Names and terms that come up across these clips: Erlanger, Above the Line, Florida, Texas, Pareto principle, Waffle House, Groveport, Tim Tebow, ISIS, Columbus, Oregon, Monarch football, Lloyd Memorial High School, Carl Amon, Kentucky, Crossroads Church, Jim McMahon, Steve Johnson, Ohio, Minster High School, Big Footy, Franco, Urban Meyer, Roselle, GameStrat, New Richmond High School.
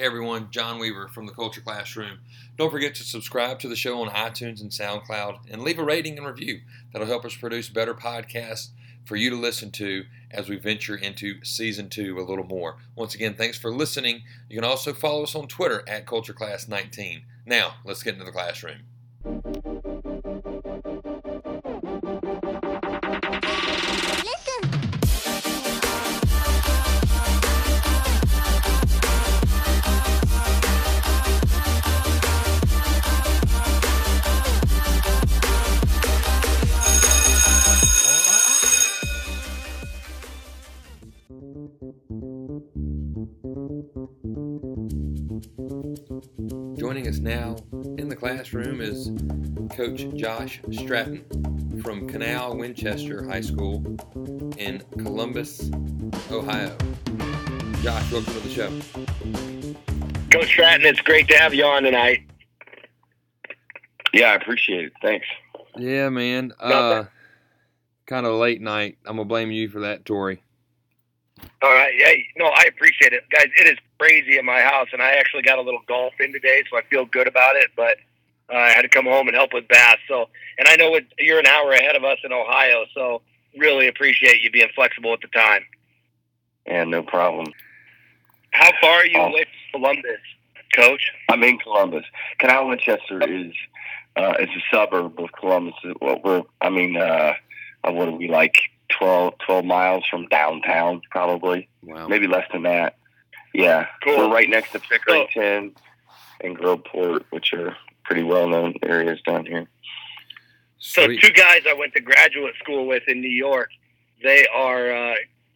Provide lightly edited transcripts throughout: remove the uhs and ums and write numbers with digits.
Hey everyone, John Weaver from the Culture Classroom. Don't forget to subscribe to the show on iTunes and SoundCloud and leave a rating and review. That'll help us produce better podcasts for you to listen to as we venture into Season 2 a little more. Once again, thanks for listening. You can also follow us on Twitter at CultureClass19. Now, let's get into the classroom. Now in the classroom is Coach Josh Stratton from Canal Winchester High School in Columbus, Ohio. Josh, welcome to the show. Coach Stratton, it's great to have you on tonight. Yeah, I appreciate it. Thanks. Yeah, man. Kind of late night. I'm going to blame you for that, Tori. All right. Yeah, no, I appreciate it. Guys, it is crazy at my house, and I actually got a little golf in today, so I feel good about it, but I had to come home and help with bass. And I know you're an hour ahead of us in Ohio, so really appreciate you being flexible at the time. Yeah, no problem. How far are you away from Columbus, Coach? I'm in Columbus. Canal Winchester is it's a suburb of Columbus. What are we, like 12 miles from downtown, probably? Wow. Maybe less than that. Yeah, cool. We're right next to Pickerington and Groveport, which are pretty well-known areas down here. Sweet. So two guys I went to graduate school with in New York, they are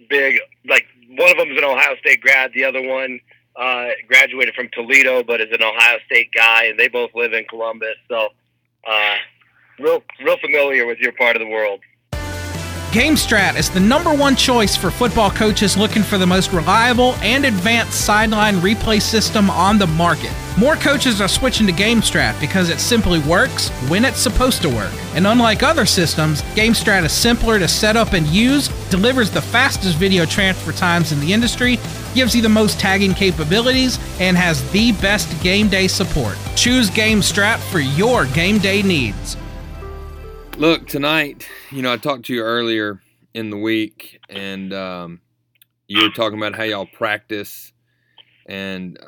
big. Like, one of them is an Ohio State grad. The other one graduated from Toledo but is an Ohio State guy, and they both live in Columbus. So real familiar with your part of the world. GameStrat is the #1 choice for football coaches looking for the most reliable and advanced sideline replay system on the market. More coaches are switching to GameStrat because it simply works when it's supposed to work. And unlike other systems, GameStrat is simpler to set up and use, delivers the fastest video transfer times in the industry, gives you the most tagging capabilities, and has the best game day support. Choose GameStrat for your game day needs. Look, tonight, I talked to you earlier in the week, and you were talking about how y'all practice, and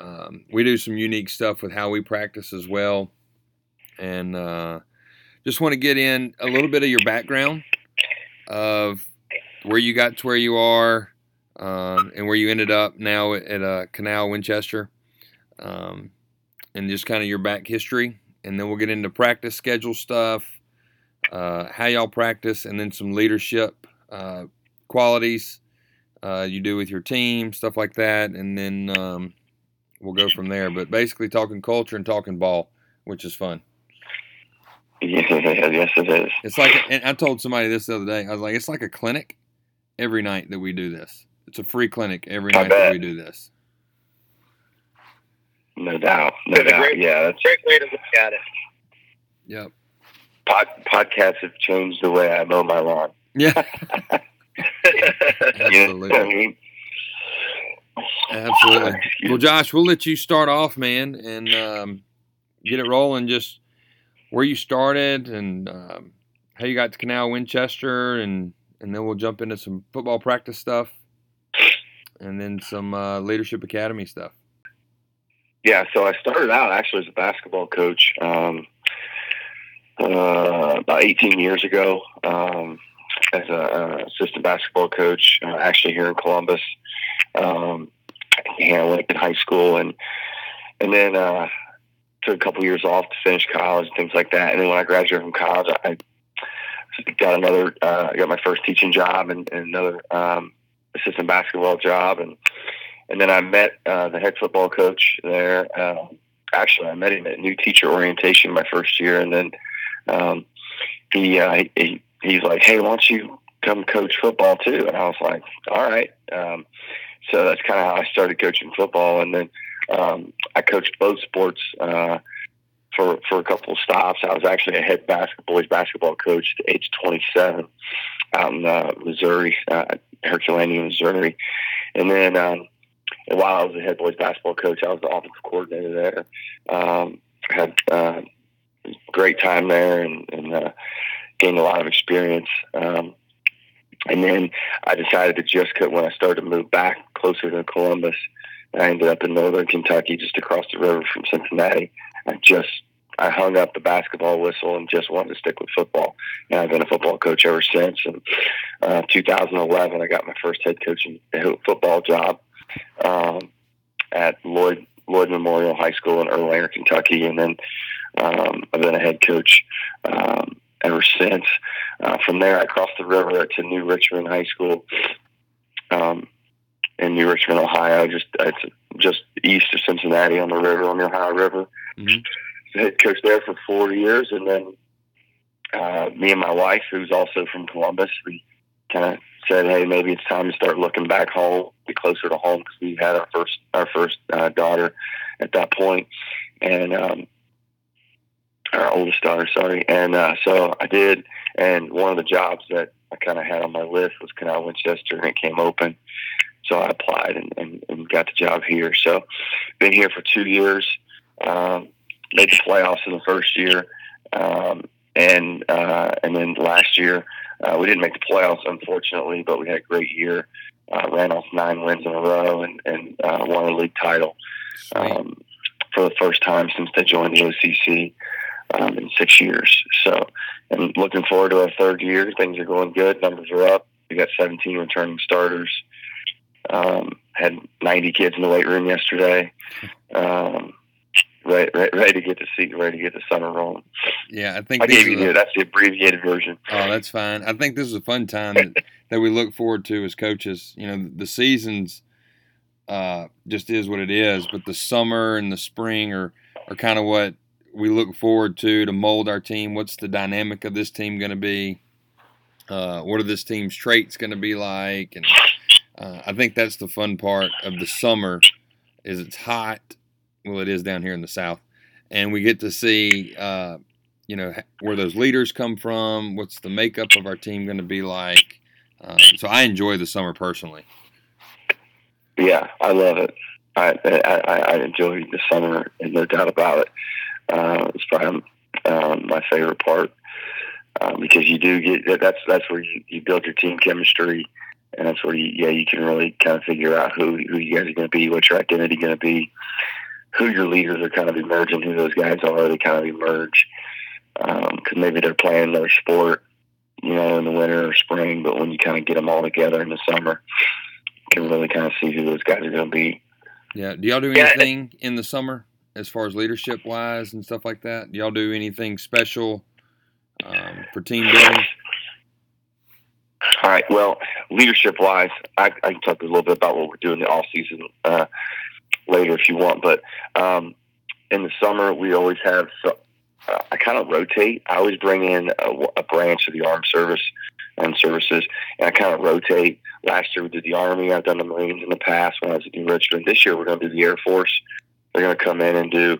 we do some unique stuff with how we practice as well, and just want to get in a little bit of your background of where you got to where you are and where you ended up now at Canal Winchester, and just kind of your back history, and then we'll get into practice schedule stuff, how y'all practice, and then some leadership qualities you do with your team, stuff like that, and then we'll go from there. But basically talking culture and talking ball, which is fun. Yes, it is. It's like, and I told somebody this the other day, I was like, it's like a clinic every night that we do this. It's a free clinic every night that we do this. No doubt. No doubt. That's a great way to look at it. Yep. Podcasts have changed the way I mow my lawn. Yeah. Absolutely. Absolutely. Well, Josh, we'll let you start off, man, and get it rolling. Just where you started and how you got to Canal Winchester, and then we'll jump into some football practice stuff and then some Leadership Academy stuff. Yeah, so I started out actually as a basketball coach. About 18 years ago, as an assistant basketball coach, actually here in Columbus, in high school, and then took a couple years off to finish college and things like that. And then when I graduated from college, I got got my first teaching job and another assistant basketball job, and then I met the head football coach there. Actually, I met him at New Teacher Orientation my first year, and then. He's like, hey, why don't you come coach football too? And I was like, all right. So that's kind of how I started coaching football. And then, I coached both sports, for a couple of stops. I was actually a head boys basketball coach at age 27 out in Missouri, Herculaneum, Missouri. And then, And while I was the head boys basketball coach, I was the offensive coordinator there. Had a great time there and gained a lot of experience. And then I decided to just cut when I started to move back closer to Columbus. I ended up in northern Kentucky, just across the river from Cincinnati. I hung up the basketball whistle and just wanted to stick with football. And I've been a football coach ever since. And 2011, I got my first head coaching football job at Lloyd Memorial High School in Erlanger, Kentucky. And then I've been a head coach ever since. From there, I crossed the river to New Richmond High School in New Richmond, Ohio. It's just east of Cincinnati on the river, on the Ohio River. Mm-hmm. Head coach there for 4 years, and then me and my wife, who's also from Columbus, we kind of said, "Hey, maybe it's time to start looking back home, be closer to home," because we had our first daughter at that point, and our oldest daughter. So I did, and one of the jobs that I kind of had on my list was Canal Winchester, and it came open, so I applied and got the job here. So been here for 2 years. Made the playoffs in the first year, and then last year we didn't make the playoffs, unfortunately, but we had a great year. Ran off 9 wins in a row and won a league title for the first time since they joined the OCC in 6 years. So, and looking forward to our third year. Things are going good. Numbers are up. We got 17 returning starters. Had 90 kids in the weight room yesterday. Ready to get the summer rolling. Yeah, I think I gave you that's the abbreviated version. Oh, that's fine. I think this is a fun time that we look forward to as coaches. You know, the seasons just is what it is, but the summer and the spring are kind of what we look forward to mold our team. What's the dynamic of this team going to be? What are this team's traits going to be like? And I think that's the fun part of the summer is it's hot. Well, it is down here in the South, and we get to see, where those leaders come from. What's the makeup of our team going to be like? So I enjoy the summer personally. Yeah, I love it. I enjoy the summer, and no doubt about it. It's probably my favorite part because you do get that's where you build your team chemistry, and that's where you can really kind of figure out who you guys are going to be, what your identity going to be. Who your leaders are kind of emerging, who those guys are, they kind of emerge. Because maybe they're playing their sport, in the winter or spring, but when you kind of get them all together in the summer, you can really kind of see who those guys are going to be. Yeah. Do y'all do anything in the summer as far as leadership-wise and stuff like that? Do y'all do anything special for team building? All right. Well, leadership-wise, I can talk a little bit about what we're doing in the off-season later if you want, but in the summer we always have I kind of rotate. I always bring in a branch of the armed services, and I kind of rotate. Last year we did the Army. I've done the Marines in the past when I was at New Richmond. This year we're going to do the Air Force. They're going to come in and do,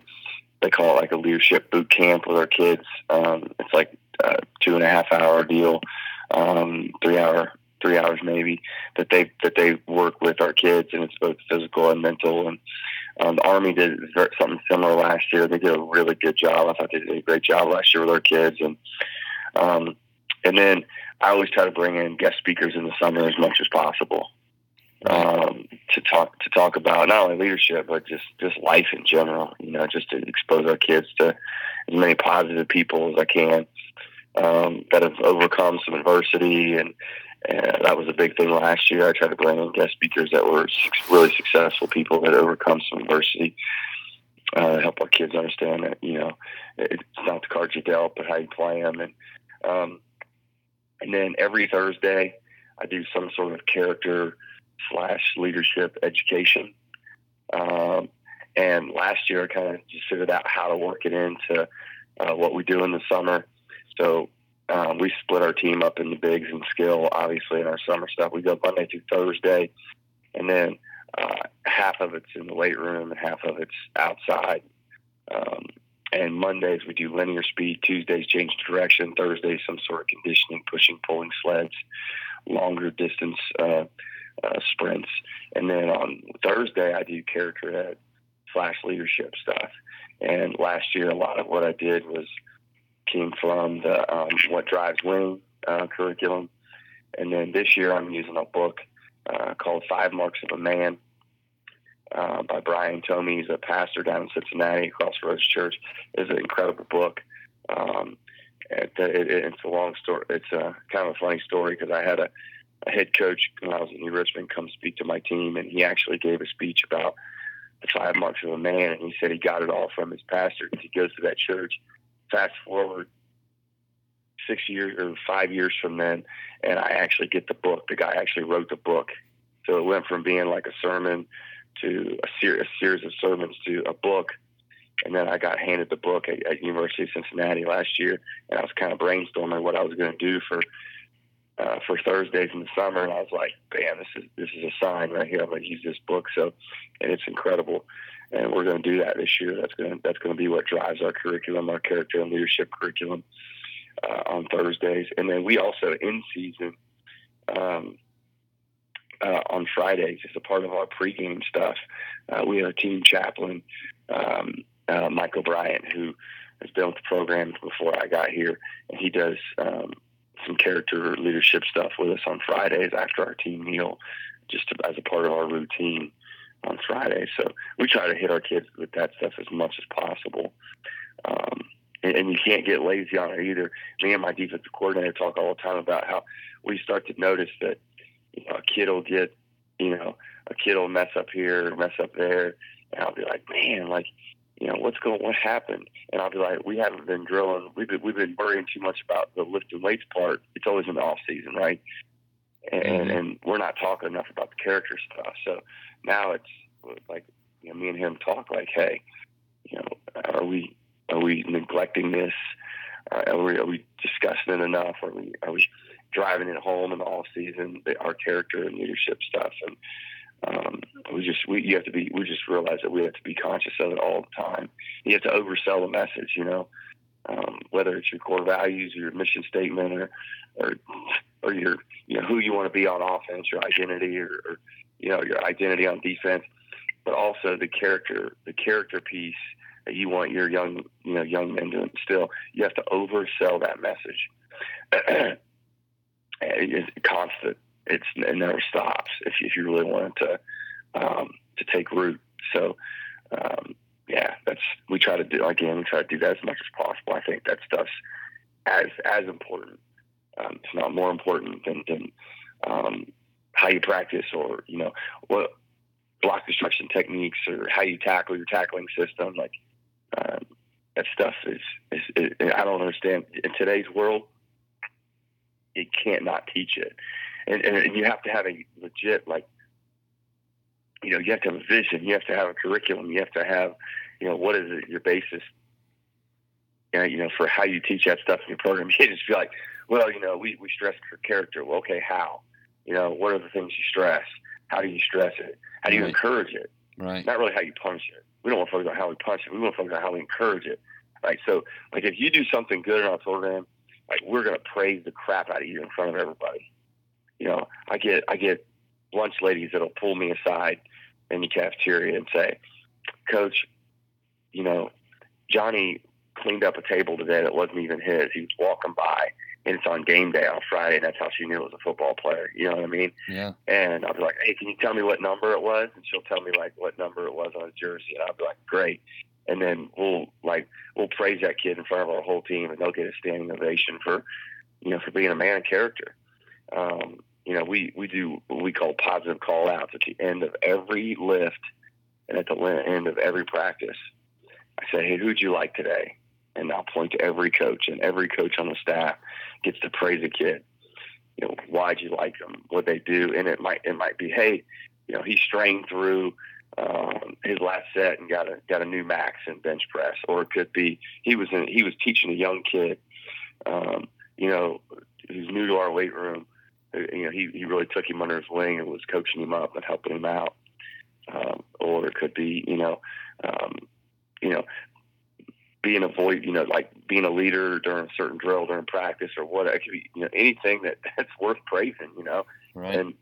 they call it like a leadership boot camp with our kids. It's like a 2.5 hour deal, 3 hours maybe, that they work with our kids, and it's both physical and mental. And the Army did something similar last year. They did a really good job. I thought they did a great job last year with our kids. And then I always try to bring in guest speakers in the summer as much as possible to talk about not only leadership but just life in general. Just to expose our kids to as many positive people as I can that have overcome some adversity and that was a big thing last year. I tried to bring in guest speakers that were really successful people that overcome some adversity to help our kids understand that, it's not the cards you dealt, but how you play them. And then every Thursday I do some sort of character/leadership education. And last year I kind of just figured out how to work it into what we do in the summer. So, we split our team up into bigs and skill, obviously, in our summer stuff. We go Monday through Thursday, and then half of it's in the weight room and half of it's outside. And Mondays we do linear speed, Tuesdays change direction, Thursdays some sort of conditioning, pushing, pulling sleds, longer distance sprints. And then on Thursday, I do character ed / leadership stuff. And last year, a lot of what I did came from the What Drives Wing curriculum. And then this year, I'm using a book called 5 Marks of a Man by Brian Tomey. He's a pastor down in Cincinnati, Crossroads Church. It's an incredible book. It's a long story. It's kind of a funny story because I had a head coach when I was in New Richmond come speak to my team, and he actually gave a speech about the 5 Marks of a Man, and he said he got it all from his pastor because he goes to that church. Fast forward 6 years or 5 years from then, and I actually get the book. The guy actually wrote the book. So it went from being like a sermon to a series of sermons to a book. And then I got handed the book at University of Cincinnati last year, and I was kind of brainstorming what I was going to do for Thursdays in the summer. And I was like, bam, this is a sign right here. I'm going to use this book. So, and it's incredible. And we're going to do that this year. That's going to be what drives our curriculum, our character and leadership curriculum on Thursdays. And then we also, in season, on Fridays, as a part of our pregame stuff, we have a team chaplain, Michael Bryant, who has been with the program before I got here. And he does some character leadership stuff with us on Fridays after our team meal, just as a part of our routine on Friday. So we try to hit our kids with that stuff as much as possible. And you can't get lazy on it either. Me and my defensive coordinator talk all the time about how we start to notice that, you know, a kid will mess up here, mess up there. And I'll be like, man, like, you know, what happened? And I'll be like, we haven't been drilling. We've been worrying too much about the lift and weights part. It's always in the off season, right? And we're not talking enough about the character stuff. So now it's like, you know, me and him talk like, hey, you know, are we neglecting this? Are we discussing it enough? Are we driving it home in the off season? Our character and leadership stuff, and we just realize that we have to be conscious of it all the time. You have to oversell the message, you know. Whether it's your core values or your mission statement or your, you know, who you want to be on offense, your identity, or you know, your identity on defense, but also the character piece that you want your young men to instill. You have to oversell that message. It's constant. It never stops if you really want it to take root. So, we try to do that as much as possible. I think that stuff's as important. It's not more important than how you practice or, you know, what block destruction techniques or how you tackle your tackling system. Like that stuff is I don't understand in today's world. It can't not teach it. And you have to have a legit, like, you know, you have to have a vision. You have to have a curriculum. You have to have, you know, what is it, your basis, you know, for how you teach that stuff in your program. You can't just be like, well, you know, we stress for character. Well, okay, how? You know, what are the things you stress? How do you stress it? How do you encourage it? Right. Not really how you punish it. We don't want to focus on how we punish it. We want to focus on how we encourage it. Right. So, like, if you do something good in our program, like, we're going to praise the crap out of you in front of everybody. You know, I get lunch ladies that'll pull me aside in the cafeteria and say, Coach, you know, Johnny cleaned up a table today that wasn't even his. He was walking by, and it's on game day on Friday, and that's how she knew it was a football player. You know what I mean? Yeah. And I'll be like, hey, can you tell me what number it was? And she'll tell me, like, what number it was on his jersey. And I'll be like, great. And then we'll praise that kid in front of our whole team, and they'll get a standing ovation for, you know, for being a man of character. You know, we do what we call positive call outs at the end of every lift and at the end of every practice. I say, hey, who'd you like today? And I'll point to every coach, and every coach on the staff gets to praise a kid. You know, why'd you like them? What'd they do? And it might be, hey, you know, he strained through his last set and got a new max in bench press, or it could be he was teaching a young kid, you know, who's new to our weight room. You know, he really took him under his wing and was coaching him up and helping him out. Or it could be, you know, being a voice, you know, like being a leader during a certain drill during practice or whatever. It could be, you know, anything that's worth praising, you know, right. And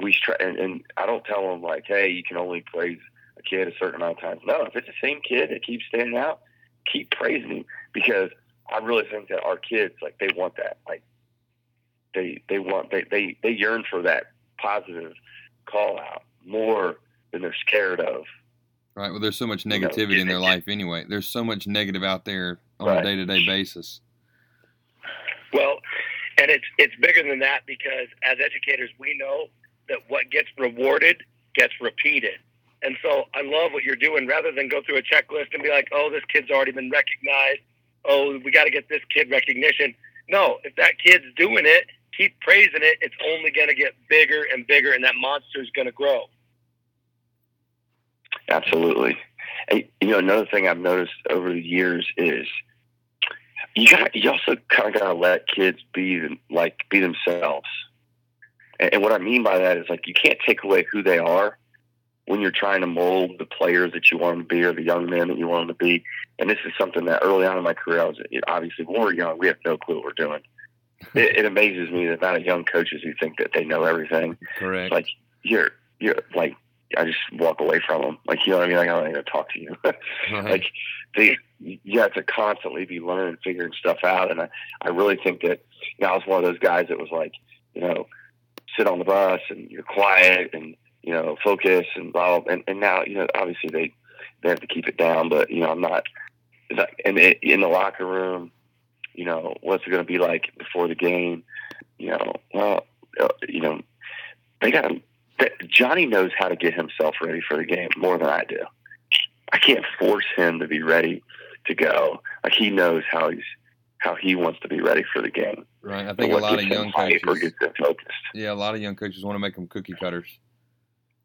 we try, and I don't tell them like, hey, you can only praise a kid a certain amount of times. No, if it's the same kid that keeps standing out, keep praising him, because I really think that our kids, like, they want that. Like, they yearn for that positive call out more than they're scared of. Right. Well, there's so much negativity in their life anyway. There's so much negative out there on a day-to-day basis. Well, and it's bigger than that, because as educators, we know that what gets rewarded gets repeated. And so I love what you're doing. Rather than go through a checklist and be like, oh, this kid's already been recognized, oh, we got to get this kid recognition. No, if that kid's doing it, keep praising it. It's only going to get bigger and bigger, and that monster is going to grow. Absolutely. And, you know, another thing I've noticed over the years is you also kind of got to let kids be themselves. And what I mean by that is, like, you can't take away who they are when you're trying to mold the players that you want them to be or the young men that you want them to be. And this is something that early on in my career, I was obviously, when we're young, we have no clue what we're doing. It amazes me the amount of young coaches who think that they know everything. Correct. It's like, you're like, I just walk away from them. Like, you know what I mean? Like, I don't even talk to you. Uh-huh. Like, you have to constantly be learning and figuring stuff out. And I really think that, you know, I was one of those guys that was like, you know, sit on the bus and you're quiet and, you know, focus and blah, blah. And now, you know, obviously they have to keep it down, but, you know, I'm not, and in the locker room, you know, what's it going to be like before the game? You know, well, you know, they got to, Johnny knows how to get himself ready for the game more than I do. I can't force him to be ready to go. Like, he knows how he wants to be ready for the game. Right. I think a lot of young coaches get focused. Yeah, a lot of young coaches want to make them cookie cutters,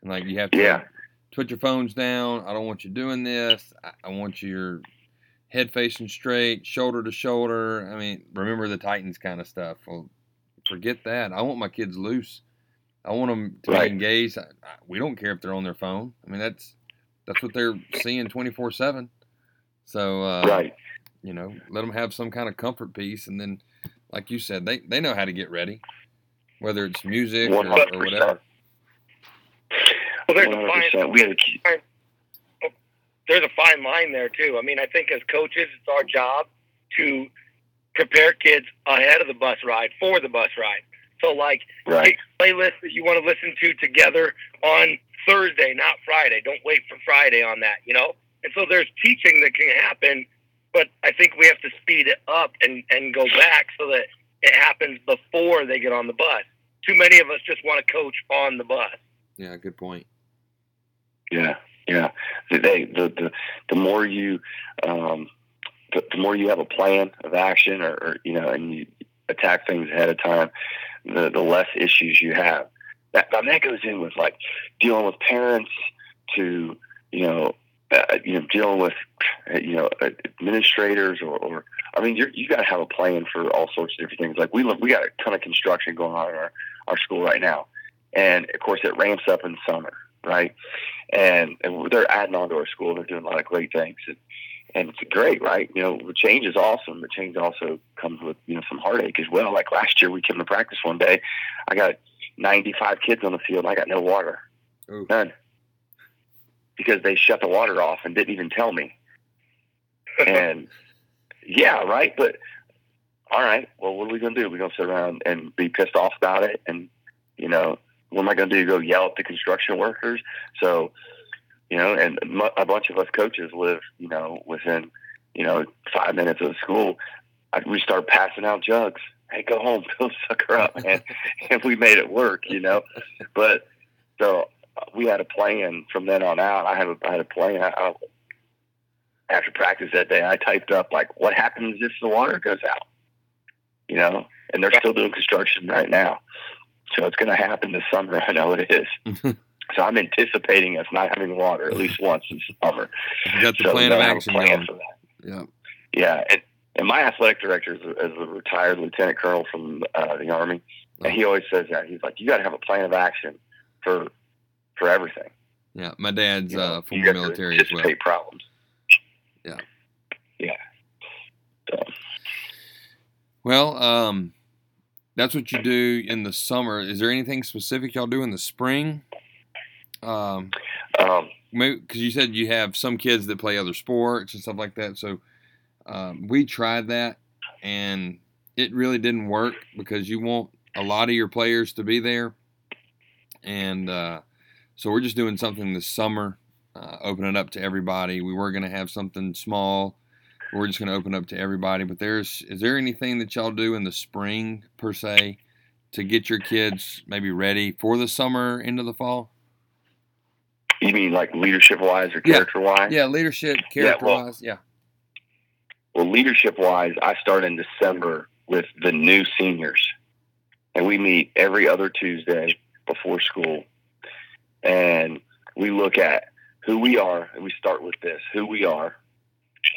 and like, you have to put your phones down. I don't want you doing this. I want your head facing straight, shoulder to shoulder. I mean, remember the Titans kind of stuff. Well, forget that. I want my kids loose. I want them to be engaged. We don't care if they're on their phone. I mean, that's what they're seeing 24/7. So, you know, let them have some kind of comfort piece. And then, like you said, they know how to get ready, whether it's music or whatever. Well, there's a fine line there, too. I mean, I think as coaches, it's our job to prepare kids ahead of the bus ride, for the bus ride. So, like, pick a playlist that you want to listen to together on Thursday, not Friday. Don't wait for Friday on that, you know? And so there's teaching that can happen, but I think we have to speed it up and go back so that it happens before they get on the bus. Too many of us just want to coach on the bus. Yeah, good point. Yeah, yeah. The more you the more you have a plan of action or you know, and you attack things ahead of time, the less issues you have. That goes in with, like, dealing with parents to, dealing with, administrators or I mean, you got to have a plan for all sorts of different things. Like, we got a ton of construction going on in our school right now. And, of course, it ramps up in summer, right? And they're adding on to our school. They're doing a lot of great things. And it's great, right? You know, change is awesome, but change also comes with, you know, some heartache as well. Like, last year we came to practice one day. I got 95 kids on the field. I got no water. Ooh. None. Because they shut the water off and didn't even tell me. And, yeah, right? But, all right, well, what are we going to do? We're going to sit around and be pissed off about it and, you know, what am I going to do? Go yell at the construction workers? So, you know, and a bunch of us coaches live, you know, within, you know, 5 minutes of the school. We start passing out jugs. Hey, go home, fill the sucker up, man. And we made it work, you know. But so we had a plan from then on out. I had a plan. After practice that day, I typed up, like, what happens if the water goes out? You know, and they're still doing construction right now. So it's going to happen this summer. I know it is. So I'm anticipating us not having water at least once this summer. You got the plan of action. Plan for that. Yeah. Yeah. And my athletic director is a retired lieutenant colonel from the Army. And he always says that. He's like, you got to have a plan of action for everything. Yeah. My dad's former military as well. You got to anticipate problems. Yeah. Yeah. So. Well, That's what you do in the summer. Is there anything specific y'all do in the spring? Because you said you have some kids that play other sports and stuff like that. So we tried that, and it really didn't work because you want a lot of your players to be there. And so we're just doing something this summer, open it up to everybody. We were going to have something small. We're just going to open up to everybody. But is there anything that y'all do in the spring, per se, to get your kids maybe ready for the summer into the fall? You mean like leadership-wise or character-wise? Yeah, leadership, character-wise, yeah. Well, leadership-wise, I start in December with the new seniors. And we meet every other Tuesday before school. And we look at who we are, and we start with this, who we are,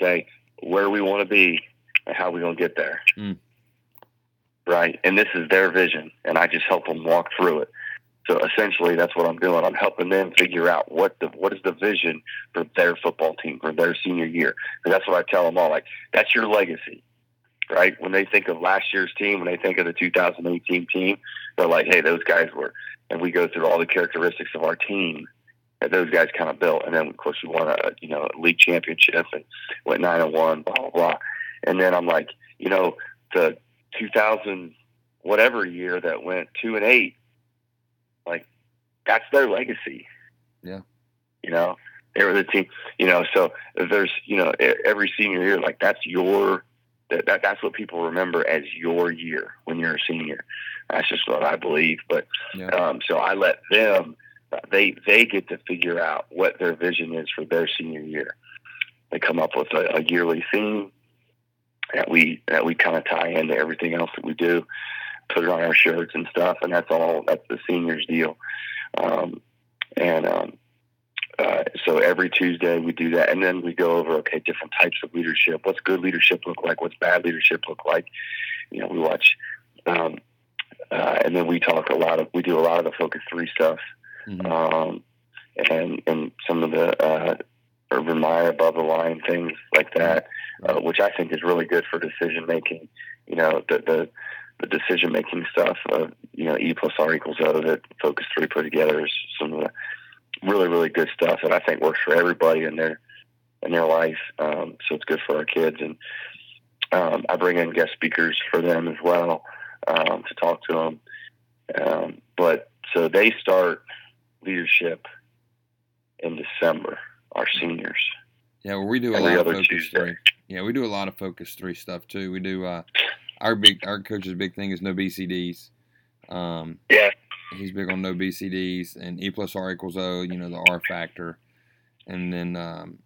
okay, where we want to be, and how we're going to get there. Mm. Right? And this is their vision, and I just help them walk through it. So essentially, that's what I'm doing. I'm helping them figure out what is the vision for their football team, for their senior year. And that's what I tell them all. Like, that's your legacy, right? When they think of last year's team, when they think of the 2018 team, they're like, hey, those guys were. And we go through all the characteristics of our team that those guys kind of built. And then, of course, we won a league championship and went 9-1, blah, blah, blah. And then I'm like, the 2000 whatever year that went 2-8, like, that's their legacy. Yeah. They were the team, so there's, every senior year, like, that's your, that's what people remember as your year when you're a senior. That's just what I believe. But, yeah. So I let them, they get to figure out what their vision is for their senior year. They come up with a yearly theme that we kind of tie into everything else that we do. Put it on our shirts and stuff, and that's all. That's the seniors' deal. So every Tuesday we do that, and then we go over, okay, different types of leadership. What's good leadership look like? What's bad leadership look like? We watch, and then we talk we do a lot of the Focus 3 stuff, mm-hmm. And some of the Urban Meyer Above the Line things like that, which I think is really good for decision making. The decision-making stuff of, E+R=O that Focus 3 put together is some of the really, really good stuff that I think works for everybody in their life. So it's good for our kids. And I bring in guest speakers for them as well to talk to them. So they start leadership in December, our seniors. Yeah, well, we do a lot of Focus Tuesday. 3. Yeah, we do a lot of Focus 3 stuff, too. We do... Our coach's big thing is no BCDs. Yeah. He's big on no BCDs and E+R=O, the R factor. And then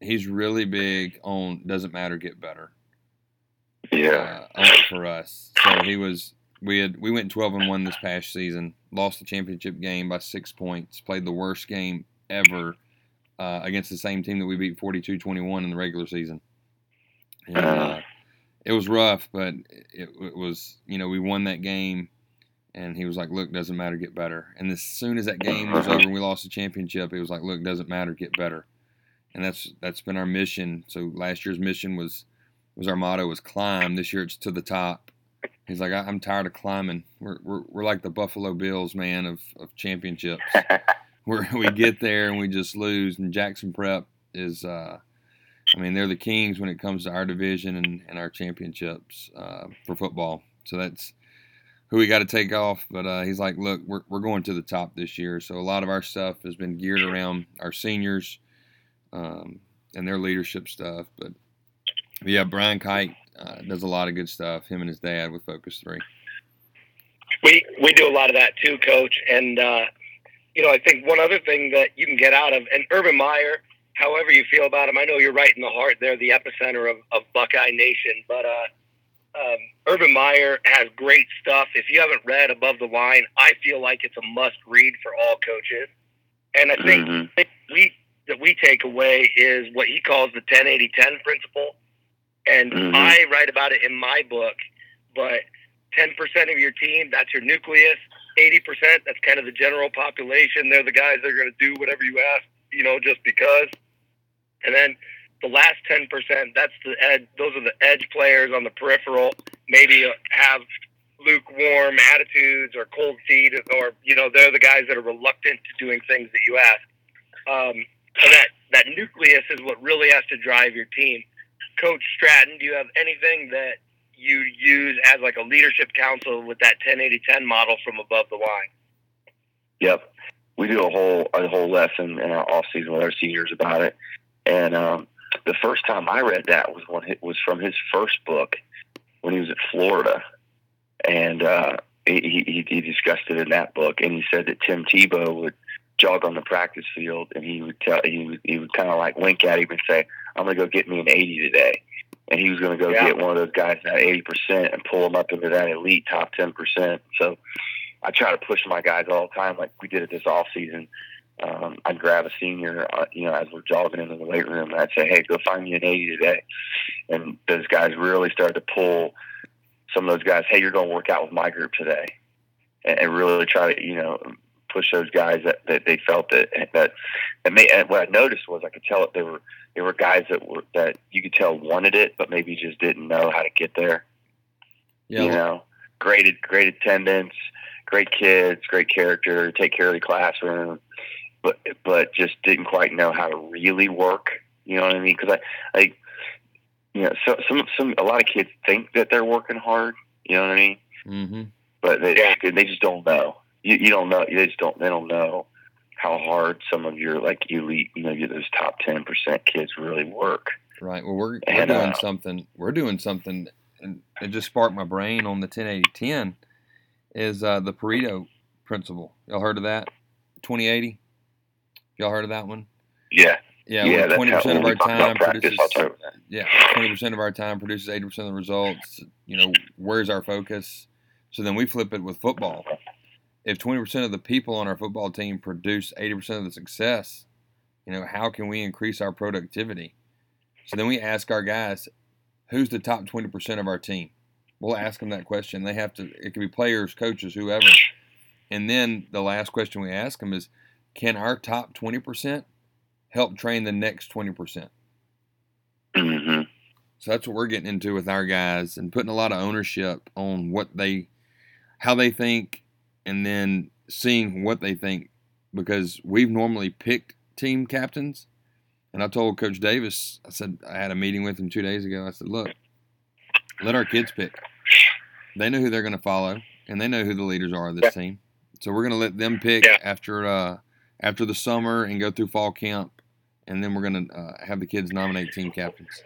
he's really big on doesn't matter, get better. Yeah. For us. So we went 12-1 this past season, lost the championship game by 6 points, played the worst game ever against the same team that we beat 42-21 in the regular season. And, it was rough, but it was, we won that game, and he was like, look, doesn't matter, get better. And as soon as that game was over and we lost the championship, it was like, look, doesn't matter, get better. And that's been our mission. So last year's mission was our motto was climb. This year it's to the top. He's like, I'm tired of climbing. We're like the Buffalo Bills, man, of championships. We get there and we just lose. And Jackson Prep is they're the kings when it comes to our division and our championships for football. So that's who we got to take off. But he's like, look, we're going to the top this year. So a lot of our stuff has been geared around our seniors and their leadership stuff. But, yeah, Brian Kite does a lot of good stuff, him and his dad with Focus 3. We do a lot of that too, Coach. And, I think one other thing that you can get out of, and Urban Meyer – however you feel about him, I know you're right in the heart there, the epicenter of Buckeye Nation. But Urban Meyer has great stuff. If you haven't read Above the Line, I feel like it's a must-read for all coaches. And I think that we take away is what he calls the 10-80-10 principle. And I write about it in my book. But 10% of your team, that's your nucleus. 80%, that's kind of the general population. They're the guys that are going to do whatever you ask, just because. And then the last 10%, that's the edge. Those are the edge players on the peripheral, maybe have lukewarm attitudes or cold feet, or, you know, they're the guys that are reluctant to doing things that you ask. So that nucleus is what really has to drive your team. Coach Stratton, do you have anything that you use as like a leadership council with that 10-80-10 model from Above the Line? Yep. We do a whole lesson in our off season with our seniors about it. And the first time I read that was from his first book when he was at Florida. And he discussed it in that book, and he said that Tim Tebow would jog on the practice field, and he would kind of like wink at him and say, "I'm going to go get me an 80 today," and he was going to go get one of those guys at 80% and pull them up into that elite top 10%. So I try to push my guys all the time, like we did it this off season. I'd grab a senior, as we're jogging into the weight room, and I'd say, "Hey, go find me an 80 today," and those guys really started to pull. Some of those guys, "Hey, you're going to work out with my group today," and really try to, push those guys that they felt that. And what I noticed was I could tell that there were guys that you could tell wanted it, but maybe just didn't know how to get there. Yeah. Great attendance, great kids, great character, take care of the classroom, but just didn't quite know how to really work. You know what I mean? Because a lot of kids think that they're working hard. You know what I mean? Mm-hmm. But they just don't know. You don't know. They don't know how hard some of your like elite, those top 10% kids really work. Right. Well, we're doing something, and it just sparked my brain on the 10-80-10. Is the Pareto principle? Y'all heard of that? 20-80. Y'all heard of that one? Yeah. Yeah, 20% of our time produces. Yeah, 20% of our time produces 80% of the results. Where's our focus? So then we flip it with football. If 20% of the people on our football team produce 80% of the success, how can we increase our productivity? So then we ask our guys, who's the top 20% of our team? We'll ask them that question. They have to. It could be players, coaches, whoever. And then the last question we ask them is, can our top 20% help train the next 20%? Mm-hmm. So that's what we're getting into with our guys, and putting a lot of ownership on how they think, and then seeing what they think, because we've normally picked team captains. And I told Coach Davis, I said, I had a meeting with him 2 days ago. I said, look, let our kids pick. They know who they're going to follow, and they know who the leaders are of this team. So we're going to let them pick after the summer and go through fall camp. And then we're going to have the kids nominate team captains.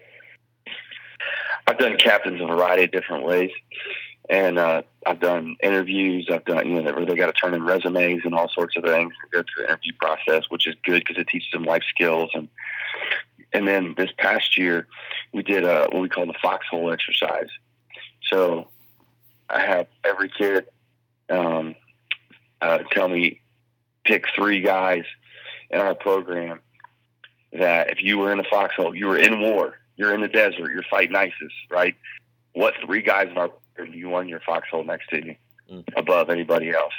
I've done captains a variety of different ways. And I've done interviews. I've done, where they got to turn in resumes and all sorts of things to go through the interview process, which is good because it teaches them life skills. And then this past year, we did what we call the foxhole exercise. So I have every kid tell me, pick three guys in our program that if you were in a foxhole, you were in war, you're in the desert, you're fighting ISIS, right? What three guys in our program do you want in your foxhole next to you above anybody else?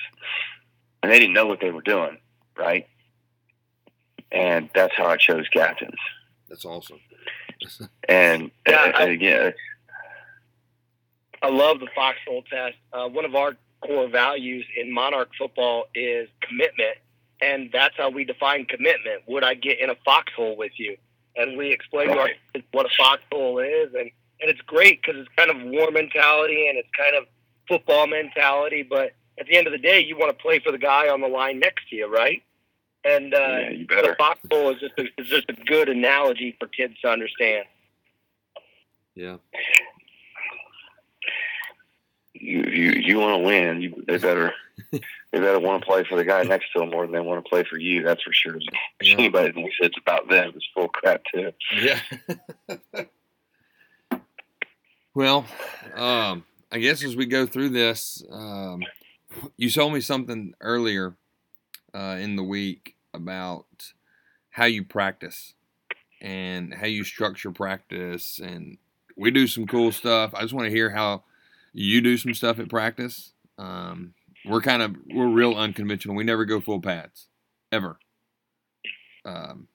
And they didn't know what they were doing, right? And that's how I chose captains. That's awesome. I love the foxhole test. One of our core values in Monarch football is commitment, and that's how we define commitment. Would I get in a foxhole with you? And we explain to our kids what a foxhole is, and it's great because it's kind of war mentality and it's kind of football mentality, but at the end of the day, you want to play for the guy on the line next to you, right? And you better. The foxhole is just a good analogy for kids to understand. Yeah. You want to win. They better want to play for the guy next to them more than they want to play for you. That's for sure. Yeah. Anybody that says it's about them is full crap too. Yeah. Well, I guess as we go through this, you told me something earlier in the week about how you practice and how you structure practice, and we do some cool stuff. I just want to hear how. You do some stuff at practice. We're real unconventional. We never go full pads, ever. But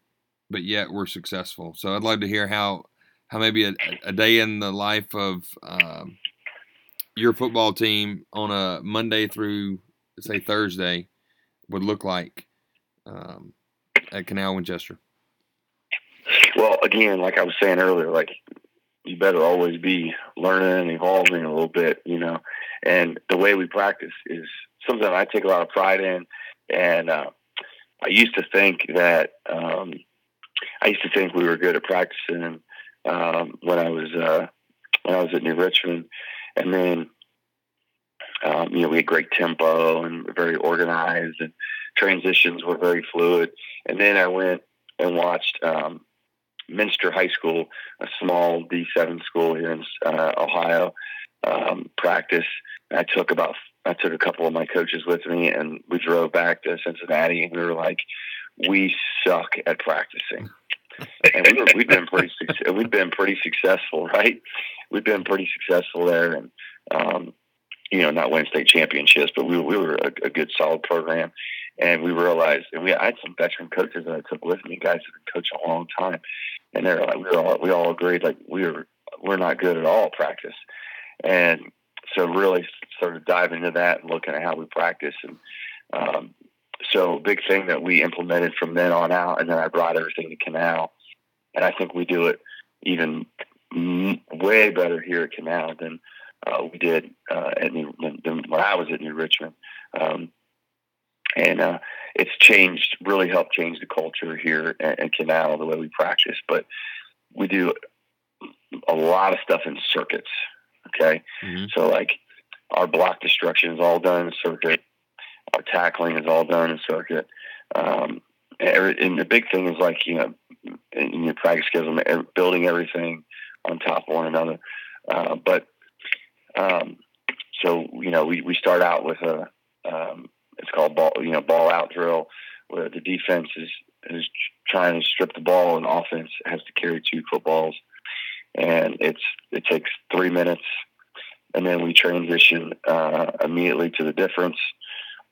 yet we're successful. So I'd love to hear how maybe a day in the life of your football team on a Monday through, say, Thursday would look like at Canal Winchester? Well, again, like I was saying earlier, like you better always be learning and evolving a little bit, you know. And the way we practice is something I take a lot of pride in. And I used to think that we were good at practicing when I was at New Richmond. And then, we had great tempo and very organized, and transitions were very fluid. And then I went and watched Minster High School, a small D7 school here in Ohio, practice. I took a couple of my coaches with me, and we drove back to Cincinnati, and we were like, we suck at practicing. And we've been pretty successful, right? We've been pretty successful there, and not winning state championships, but we were a good, solid program. And we realized, and I had some veteran coaches that I took with me, guys who've been coaching a long time, and they're like, we all agreed, like we're not good at all at practice, and so really sort of diving into that and looking at how we practice, and so big thing that we implemented from then on out, and then I brought everything to Canal, and I think we do it even way better here at Canal than we did when I was at New Richmond. And it's changed, really helped change the culture here at Canal, the way we practice. But we do a lot of stuff in circuits, okay? Mm-hmm. So, like, our block destruction is all done in circuit. Our tackling is all done in circuit. And the big thing is, like, in your practice schedule, building everything on top of one another. We start out with a it's called ball out drill, where the defense is trying to strip the ball and offense has to carry two footballs, and it takes 3 minutes, and then we transition immediately to the difference: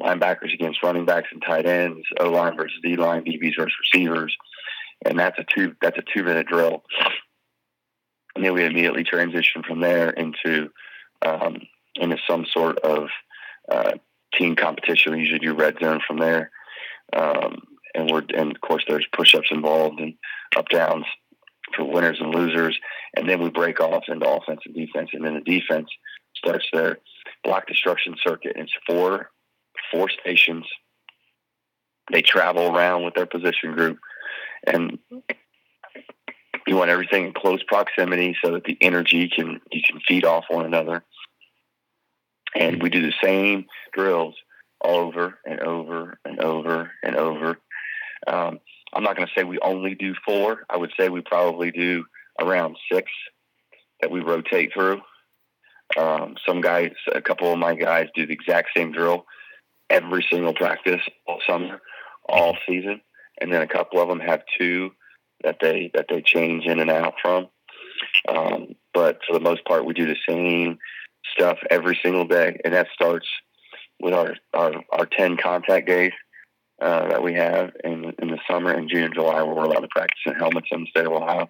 linebackers against running backs and tight ends, O line versus D line, DBs versus receivers, and that's a 2 minute drill, and then we immediately transition from there into some sort of team competition. We usually do red zone from there, and of course there's push-ups involved and up downs for winners and losers, and then we break off into offense and defense, and then the defense starts their block destruction circuit. It's four stations. They travel around with their position group, and you want everything in close proximity so that the energy you can feed off one another. And we do the same drills all over and over and over and over. I'm not going to say we only do four. I would say we probably do around six that we rotate through. A couple of my guys do the exact same drill every single practice all summer, all season. And then a couple of them have two that they change in and out from. But for the most part, we do the same stuff every single day, and that starts with our 10 contact days that we have in the summer, in June and July, where we're allowed to practice in helmets in the state of Ohio,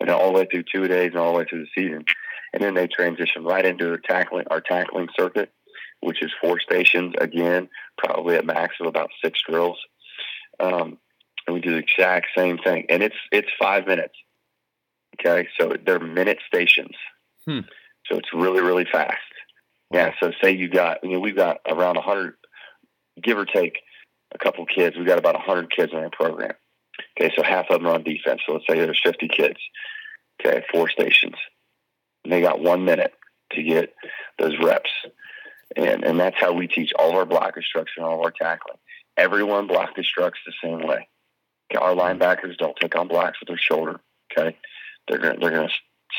and all the way through 2 days and all the way through the season. And then they transition right into our tackling circuit, which is four stations again, probably a max of about six drills, and we do the exact same thing. And it's 5 minutes. Okay, so they're minute stations. So it's really, really fast. Yeah. So say we've got around 100, give or take a couple kids. We've got about 100 kids in our program. Okay. So half of them are on defense. So let's say there's 50 kids. Okay. Four stations. And they got 1 minute to get those reps. And that's how we teach all of our block destruction, all of our tackling. Everyone block destructs the same way. Okay? Our linebackers don't take on blocks with their shoulder. Okay. They're going to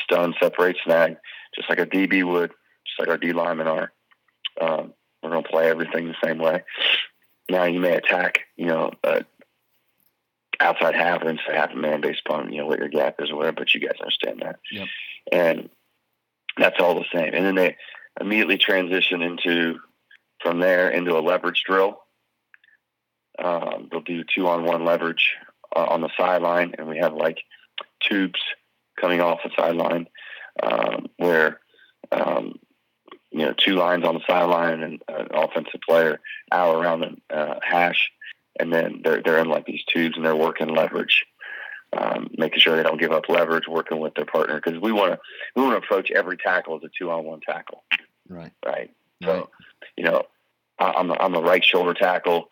stun, separate, snag, just like a DB would, just like our D linemen are. We're going to play everything the same way. Now you may attack, outside half or inside half a man based upon, what your gap is or whatever, but you guys understand that. Yep. And that's all the same. And then they immediately transition from there into a leverage drill. They'll do 2-on-1 leverage on the sideline, and we have like tubes coming off the sideline, where two lines on the sideline and an offensive player out around the hash. And then they're in like these tubes and they're working leverage, making sure they don't give up leverage, working with their partner. Cause we want to approach every tackle as a 2-on-1 tackle. Right. Right. So, I'm a right shoulder tackle.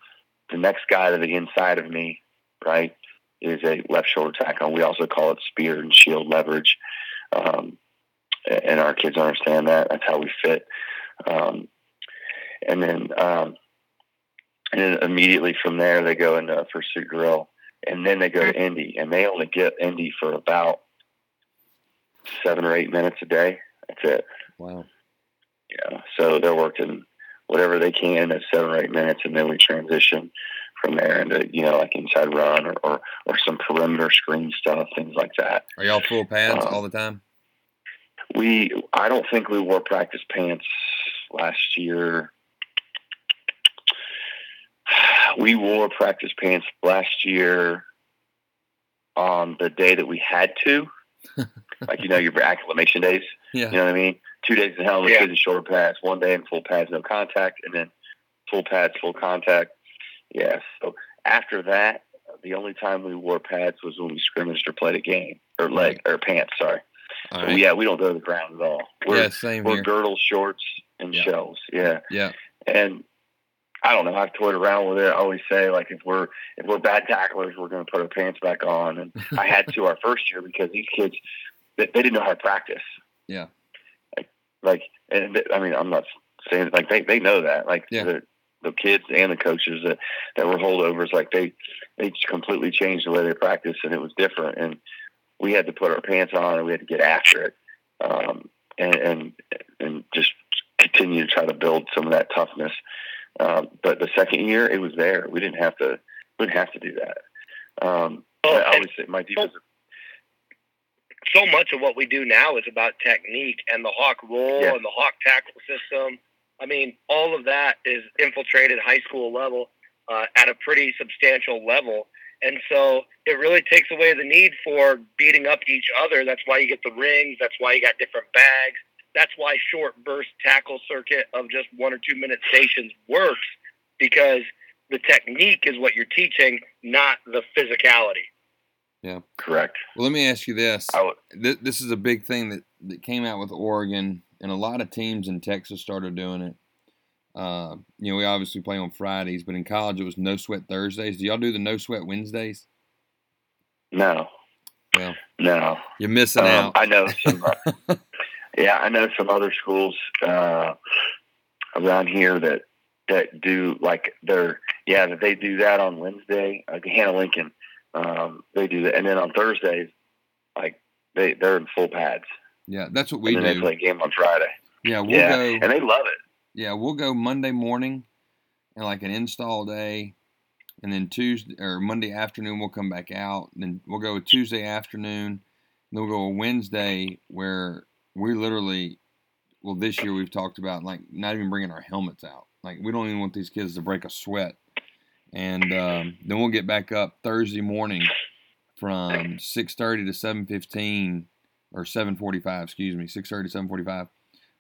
The next guy to the inside of me, right, is a left shoulder tackle. We also call it spear and shield leverage. And our kids understand that. That's how we fit. And then immediately from there, they go into pursuit drill, and then they go to Indy, and they only get Indy for about 7 or 8 minutes a day. That's it. Wow. Yeah. So they're working whatever they can at 7 or 8 minutes, and then we transition from there into, like inside run or some perimeter screen stuff, things like that. Are y'all full pads all the time? I don't think we wore practice pants last year. We wore practice pants last year on the day that we had to, like, your acclimation days, yeah. You know what I mean? 2 days in helmet, yeah. 2 days in shoulder pads, 1 day in full pads, no contact, and then full pads, full contact. Yeah. So after that, the only time we wore pads was when we scrimmaged or played a game or pants. Sorry. So, right. Yeah. We don't go to the ground at all. We're girdle shorts and shells. Yeah. Yeah. And I don't know. I've toyed around with it. I always say, like, if we're bad tacklers, we're going to put our pants back on. And I had to our first year because these kids, they didn't know how to practice. Yeah. I'm not saying like they know that. Like, yeah. The kids and the coaches that were holdovers, like they completely changed the way they practiced, and it was different. And we had to put our pants on, and we had to get after it, and just continue to try to build some of that toughness. But the second year, it was there. We didn't have to. We didn't have to do that. I always say my defense. So much of what we do now is about technique and the hawk roll and the hawk tackle system. I mean, all of that is infiltrated high school level at a pretty substantial level. And so it really takes away the need for beating up each other. That's why you get the rings. That's why you got different bags. That's why short burst tackle circuit of just 1 or 2 minute stations works, because the technique is what you're teaching, not the physicality. Yeah. Correct. Well, let me ask you this. This is a big thing that came out with Oregon, and a lot of teams in Texas started doing it. We obviously play on Fridays, but in college it was no sweat Thursdays. Do y'all do the no sweat Wednesdays? No. Well, no. You're missing out. I know some. I know some other schools around here that do like that they do that on Wednesday. Like Hannah Lincoln, they do that, and then on Thursdays, like they're in full pads. Yeah, that's what we do. And then they play a game on Friday. Yeah, we'll go. And they love it. Yeah, we'll go Monday morning and like an install day, and then Tuesday or Monday afternoon we'll come back out. And then we'll go a Tuesday afternoon, and then we'll go a Wednesday where we literally, this year we've talked about like not even bringing our helmets out. Like we don't even want these kids to break a sweat. And then we'll get back up Thursday morning from 6:30 to 7:15. Or 7:45, excuse me, 6:30, 7:45.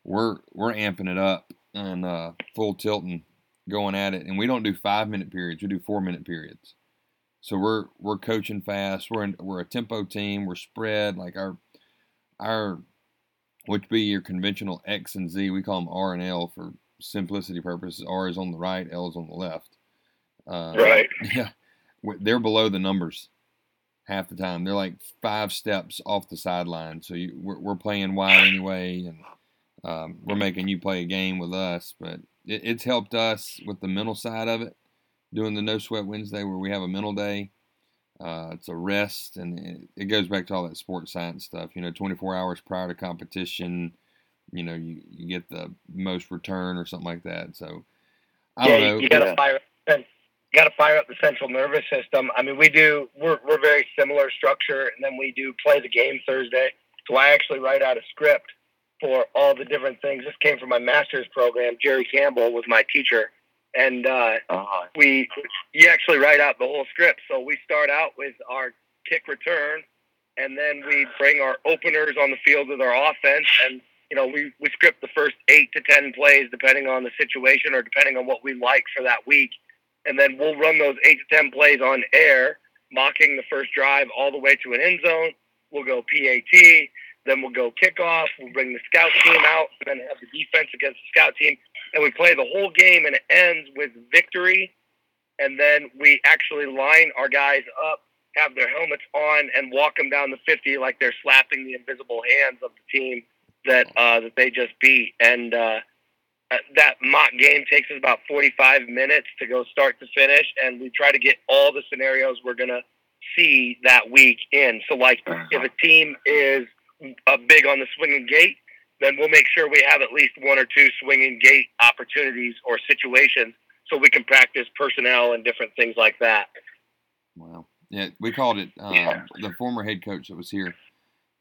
We're amping it up and full tilting, going at it. And we don't do 5 minute periods; we do 4 minute periods. So we're coaching fast. We're a tempo team. We're spread like our which be your conventional X and Z. We call them R and L for simplicity purposes. R is on the right, L is on the left. Right. Yeah, they're below the numbers. Half the time they're like 5 steps off the sideline, so we're playing wide anyway, and we're making you play a game with us. But it's helped us with the mental side of it, doing the No Sweat Wednesday where we have a mental day. It's a rest, and it goes back to all that sports science stuff. 24 hours prior to competition, you get the most return or something like that. So I don't know. You got to fire up. You got to fire up the central nervous system. I mean, we're very similar structure, and then we do play the game Thursday. So I actually write out a script for all the different things. This came from my master's program. Jerry Campbell was my teacher, and you actually write out the whole script. So we start out with our kick return, and then we bring our openers on the field with our offense, and you know, we script the first 8 to 10 plays depending on the situation or depending on what we like for that week. And then we'll run those 8 to 10 plays on air, mocking the first drive all the way to an end zone. We'll go PAT, then we'll go kickoff. We'll bring the scout team out and then have the defense against the scout team. And we play the whole game, and it ends with victory. And then we actually line our guys up, have their helmets on, and walk them down the 50 like they're slapping the invisible hands of the team that they just beat. And that mock game takes us about 45 minutes to go start to finish, and we try to get all the scenarios we're going to see that week in. So, like, if a team is big on the swinging gate, then we'll make sure we have at least one or two swinging gate opportunities or situations so we can practice personnel and different things like that. Wow. Yeah, we called it the former head coach that was here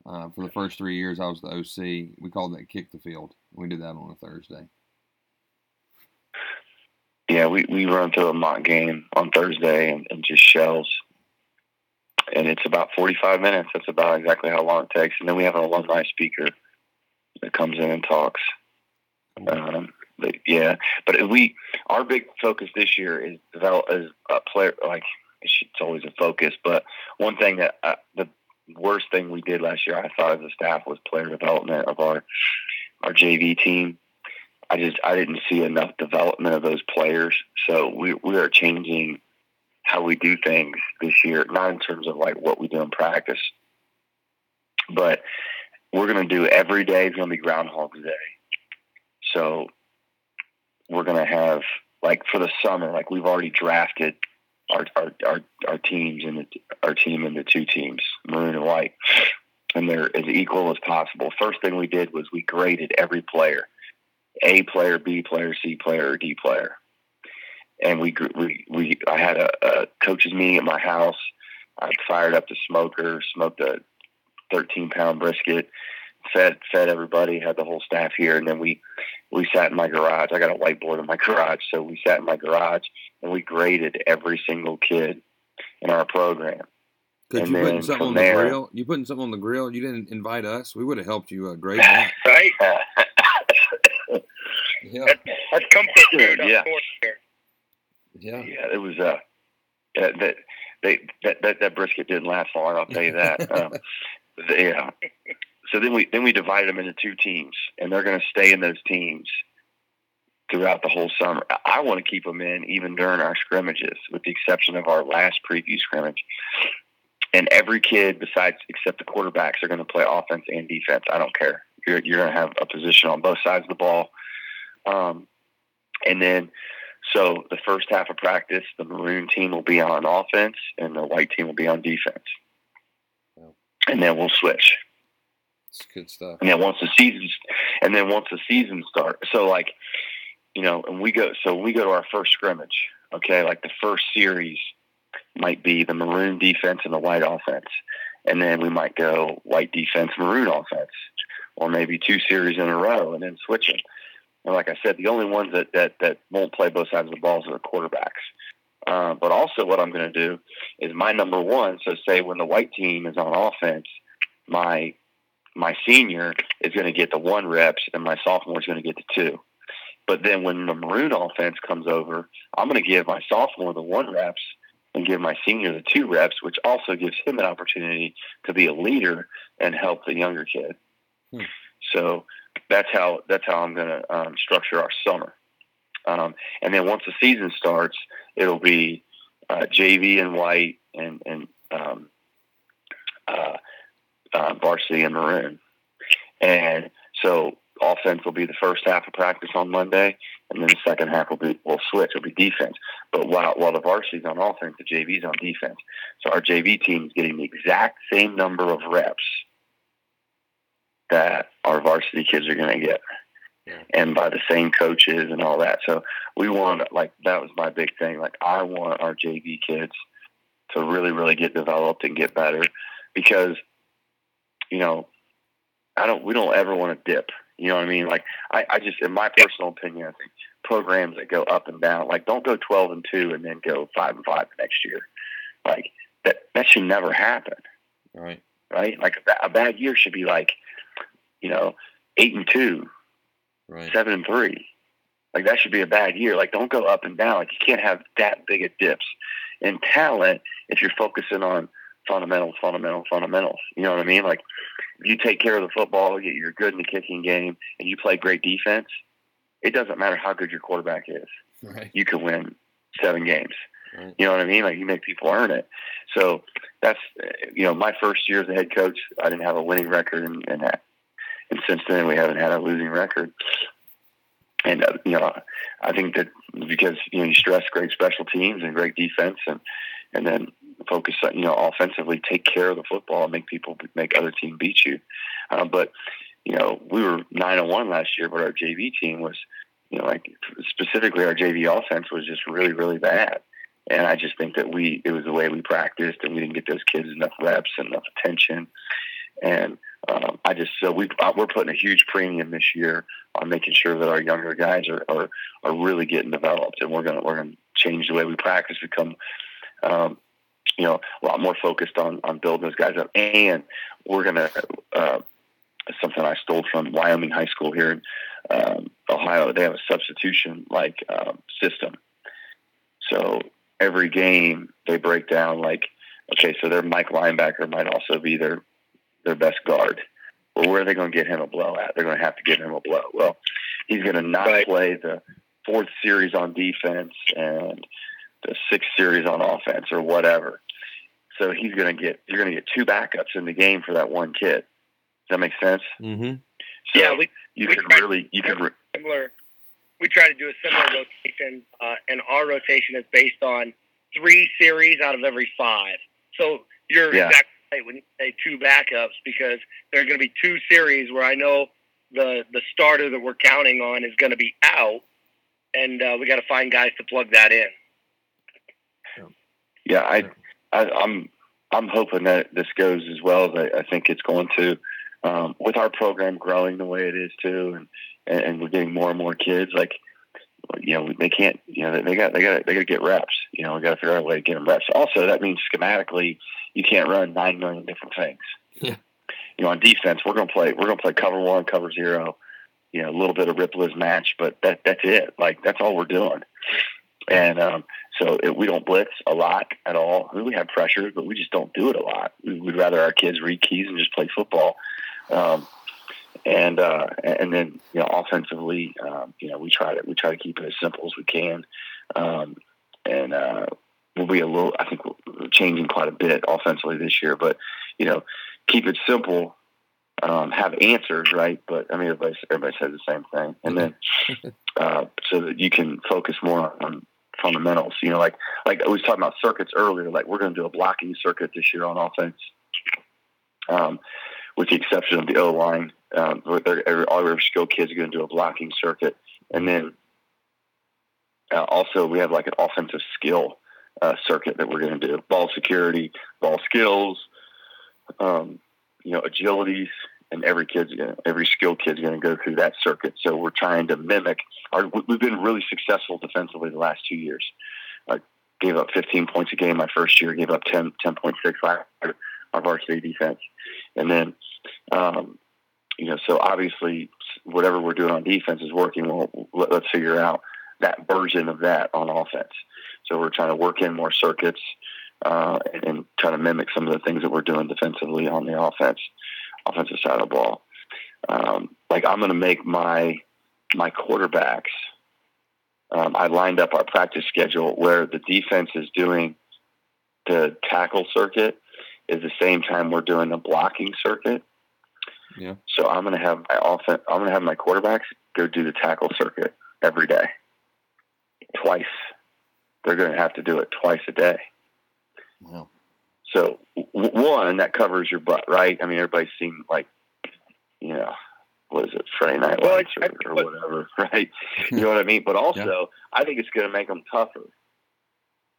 for the first 3 years. I was the OC. We called that kick the field. We did that on a Thursday. Yeah, we run through a mock game on Thursday and just shells. And it's about 45 minutes. That's about exactly how long it takes. And then we have an alumni speaker that comes in and talks. Our big focus this year is develop as a player. Like, it's always a focus, but one thing that the worst thing we did last year, I thought, as a staff, was player development of our JV team. I didn't see enough development of those players, so we are changing how we do things this year. Not in terms of like what we do in practice, but we're going to do every day is going to be Groundhog's Day. So we're going to have, like, for the summer, like, we've already drafted our teams and our team into two teams, maroon and white, and they're as equal as possible. First thing we did was we graded every player: A player, B player, C player, or D player. And we I had a coaches meeting at my house. I fired up the smoker, smoked a 13-pound brisket, fed everybody, had the whole staff here, and then we sat in my garage. I got a whiteboard in my garage, so we sat in my garage and we graded every single kid in our program. Because you putting something on the grill, you didn't invite us. We would have helped you grade that, right? Yeah, that's comfort food. Yeah, it was that brisket didn't last long. I'll tell you that. Yeah. So then we divided them into two teams, and they're going to stay in those teams throughout the whole summer. I want to keep them in even during our scrimmages, with the exception of our last preview scrimmage. And every kid except the quarterbacks are going to play offense and defense. I don't care. You're going to have a position on both sides of the ball. And then so the first half of practice, the maroon team will be on offense and the white team will be on defense. And then we'll switch. It's good stuff. And then once the season starts, so, like, you know, and we go to our first scrimmage. Okay, like the first series might be the maroon defense and the white offense, and then we might go white defense, maroon offense, or maybe two series in a row, and then switch them. And like I said, the only ones that won't play both sides of the balls are the quarterbacks. But also, what I'm going to do is my number one. So, say when the white team is on offense, my senior is going to get the 1 reps and my sophomore is going to get the 2. But then when the maroon offense comes over, I'm going to give my sophomore the 1 reps and give my senior the 2 reps, which also gives him an opportunity to be a leader and help the younger kid. Hmm. So that's how I'm going to structure our summer. And then once the season starts, it'll be JV and white and varsity and maroon. And so offense will be the first half of practice on Monday, and then the second half will switch. It'll be defense. But while the varsity's on offense, the JV's on defense. So our JV team's getting the exact same number of reps that our varsity kids are going to get. Yeah. And by the same coaches and all that. So we want, like, that was my big thing. Like, I want our JV kids to really, really get developed and get better, because you know, we don't ever want to dip. You know what I mean? Like, I just, in my personal opinion, I think programs that go up and down, like, don't go 12-2 and then go 5-5 next year. Like, that should never happen. Right. Like, a bad year should be like, you know, 8-2, right, 7-3. Like, that should be a bad year. Like, don't go up and down. Like, you can't have that big of dips in talent if you're focusing on fundamentals. You know what I mean? Like, if you take care of the football, you're good in the kicking game, and you play great defense, it doesn't matter how good your quarterback is. Right. You can win 7 games. Right. You know what I mean? Like, you make people earn it. So that's, you know, my first year as a head coach, I didn't have a winning record, and since then we haven't had a losing record. And, you know, I think that because, you know, you stress great special teams and great defense, and then focus on, you know, offensively, take care of the football and make other team beat you. But, you know, we were 9-1 last year, but our JV team was, you know, like, specifically our JV offense was just really, really bad. And I just think that it was the way we practiced, and we didn't get those kids enough reps and enough attention. And we're putting a huge premium this year on making sure that our younger guys are really getting developed, and we're gonna change the way we practice, become you know, a lot more focused on building those guys up. And we're gonna something I stole from Wyoming High School here in Ohio. They have a substitution system, so every game they break down like, okay, so their Mike linebacker might also be their best guard. Well, where are they going to get him a blow at? They're going to have to give him a blow. Well, he's going to not play the 4th series on defense and the 6th series on offense or whatever. So you're going to get 2 backups in the game for that one kid. Does that make sense? Mm-hmm. So yeah, we try to do a similar rotation, and our rotation is based on 3 series out of every 5. So you're exactly right when you say 2 backups, because there are going to be 2 series where I know the starter that we're counting on is going to be out, and we got to find guys to plug that in. Yeah, I'm hoping that this goes as well as I think it's going to. With our program growing the way it is too, and we're getting more and more kids, like, you know, they can't, you know, they got to get reps. You know, we got to figure out a way to get them reps. Also, that means schematically, you can't run 9 million different things. Yeah. You know, on defense, we're gonna play cover 1, cover 0. You know, a little bit of Ripla's match, but that's it. Like, that's all we're doing. And so we don't blitz a lot at all. We have pressures, but we just don't do it a lot. We'd rather our kids read keys and just play football. And then, you know, offensively, you know, we try to keep it as simple as we can. We'll be I think we're changing quite a bit offensively this year, but, you know, keep it simple, have answers, right? But I mean, everybody says the same thing. And then, so that you can focus more on fundamentals, you know, like I was talking about circuits earlier, like, we're going to do a blocking circuit this year on offense. With the exception of the O-line, all our skill kids are going to do a blocking circuit. And then also we have like an offensive skill circuit that we're going to do. Ball security, ball skills, you know, agilities, and every skill kid's going to go through that circuit. So we're trying to mimic. We've been really successful defensively the last 2 years. I gave up 15 points a game my first year, gave up 10.6 last year, our varsity defense. And then, you know, so obviously whatever we're doing on defense is working. Well, let's figure out that version of that on offense. So we're trying to work in more circuits and trying to mimic some of the things that we're doing defensively on the offensive side of the ball. Like, I'm going to make my quarterbacks. I lined up our practice schedule where the defense is doing the tackle circuit is the same time we're doing the blocking circuit. Yeah. So I'm going to have my quarterbacks go do the tackle circuit every day. Twice. They're going to have to do it twice a day. Wow. So one, that covers your butt, right? I mean, everybody's seen, like, you know, what is it, Friday Night Lights or whatever, right? You know what I mean? But also, I think it's going to make them tougher.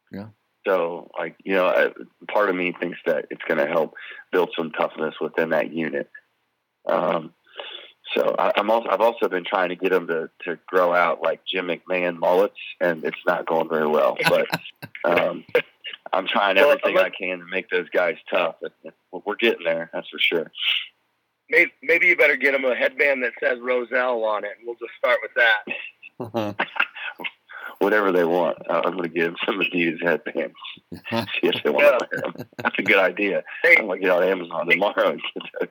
Yeah. So, like, you know, part of me thinks that it's going to help build some toughness within that unit. So I've also been trying to get them to grow out like Jim McMahon mullets, and it's not going very well. But I'm trying everything I can to make those guys tough. We're getting there, that's for sure. Maybe you better get him a headband that says Roselle on it. We'll just start with that. Whatever they want. I'm going to give some of these headbands. See if they want to wear them. That's a good idea. Hey, I'm going to get on Amazon tomorrow and get those.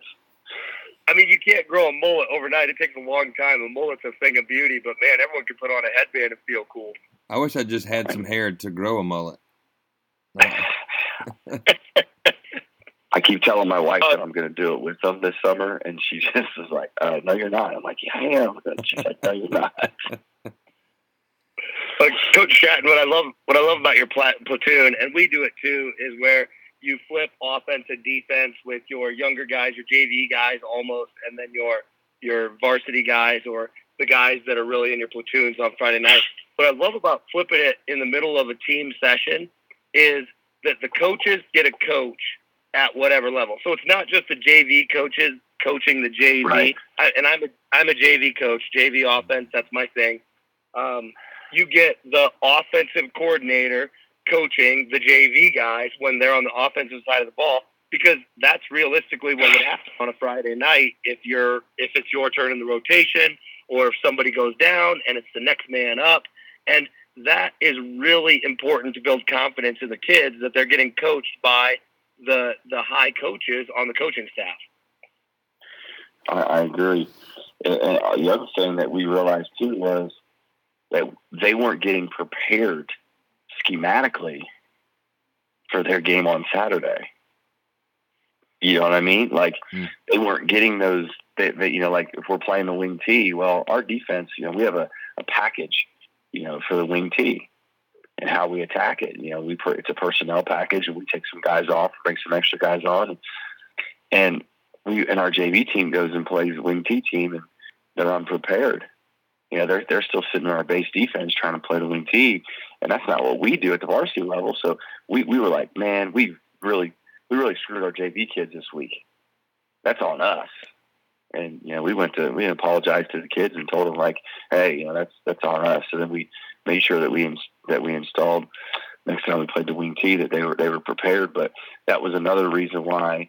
I mean, you can't grow a mullet overnight. It takes a long time. A mullet's a thing of beauty, but, man, everyone can put on a headband and feel cool. I wish I just had some hair to grow a mullet. I keep telling my wife that I'm going to do it with them this summer, and she just is like, no, you're not. I'm like, yeah, I am. And she's like, no, you're not. Like, Coach Stratton, what I love about your platoon, and we do it too, is where you flip offense and defense with your younger guys, your JV guys almost, and then your varsity guys or the guys that are really in your platoons on Friday night. What I love about flipping it in the middle of a team session is that the coaches get a coach at whatever level. So it's not just the JV coaches coaching the JV. Right. I'm a JV coach, JV offense, that's my thing. You get the offensive coordinator coaching the JV guys when they're on the offensive side of the ball, because that's realistically what would happen on a Friday night if it's your turn in the rotation or if somebody goes down and it's the next man up. And that is really important to build confidence in the kids that they're getting coached by the high coaches on the coaching staff. I agree. And the other thing that we realized too was that they weren't getting prepared schematically for their game on Saturday. You know what I mean? Like, they weren't getting those, you know, like if we're playing the wing tee, well, our defense, you know, we have a package, you know, for the wing tee and how we attack it. You know, it's a personnel package, and we take some guys off, bring some extra guys on. And our JV team goes and plays the wing tee team, and they're unprepared. You know, they're still sitting in our base defense trying to play the wing tee, and that's not what we do at the varsity level. So we were like, man, we really screwed our JV kids this week. That's on us. And you know, we apologized to the kids and told them like, hey, you know, that's on us. So then we made sure that we installed next time we played the wing tee that they were prepared. But that was another reason why,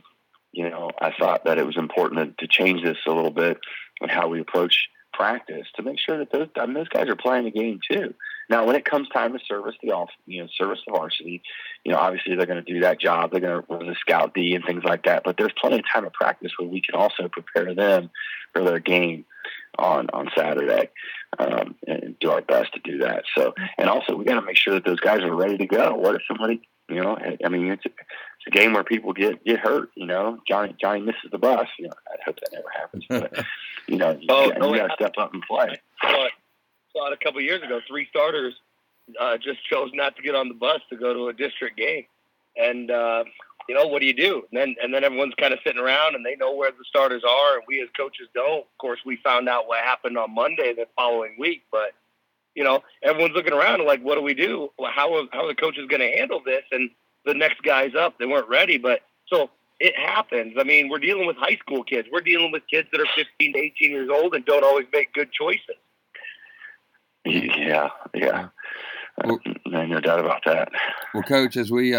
you know, I thought that it was important to change this a little bit and how we approach practice to make sure that those guys are playing the game too. Now, when it comes time to service the varsity, you know, obviously they're going to do that job. They're going to run the scout D and things like that. But there's plenty of time to practice where we can also prepare them for their game on Saturday and do our best to do that. So, and also we got to make sure that those guys are ready to go. What if somebody, you know, I mean, it's a game where people get hurt. You know, Johnny misses the bus. You know, I hope that never happens. But you know, you got to step up and play. Saw it a couple of years ago. 3 starters just chose not to get on the bus to go to a district game, and you know, what do you do? And then everyone's kind of sitting around, and they know where the starters are, and we as coaches don't. Of course, we found out what happened on Monday the following week, but you know, everyone's looking around and like, what do we do? How are the coaches going to handle this? And the next guy's up. They weren't ready, but so it happens. I mean, we're dealing with high school kids. We're dealing with kids that are 15 to 18 years old and don't always make good choices. Yeah. Well, no doubt about that. Well, Coach, as we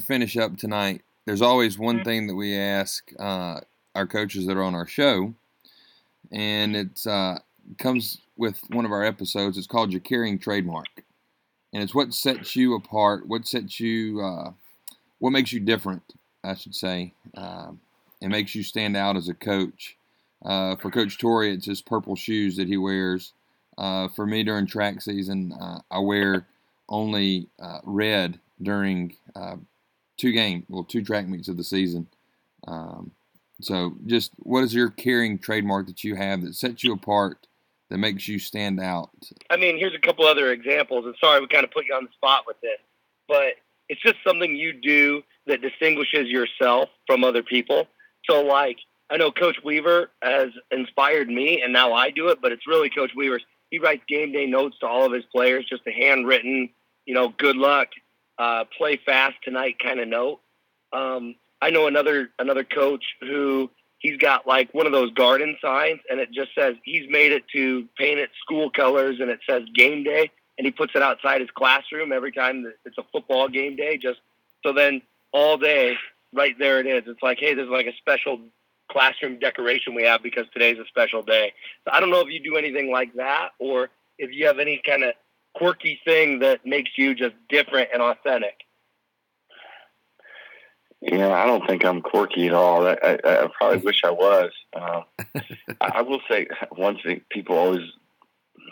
finish up tonight, there's always one thing that we ask our coaches that are on our show, and it comes with one of our episodes. It's called Your Carrying Trademark, and it's what sets you apart, what makes you different, I should say, and makes you stand out as a coach. For Coach Torrey, it's his purple shoes that he wears. For me, during track season, I wear only red during 2 track meets of the season. So just what is your carrying trademark that you have that sets you apart, that makes you stand out? I mean, here's a couple other examples, and sorry we kind of put you on the spot with this, but it's just something you do that distinguishes yourself from other people. So, like, I know Coach Weaver has inspired me, and now I do it, but it's really Coach Weaver's. He writes game day notes to all of his players, just a handwritten, you know, good luck, play fast tonight kind of note. I know another coach who he's got like one of those garden signs, and it just says he's made it to paint it school colors, and it says game day, and he puts it outside his classroom every time that it's a football game day. Just so then all day, right there it is. It's like, hey, there's like a special classroom decoration we have because today's a special day. So I don't know if you do anything like that, or if you have any kind of quirky thing that makes you just different and authentic. Yeah, I don't think I'm quirky at all. I probably wish I was. I will say one thing people always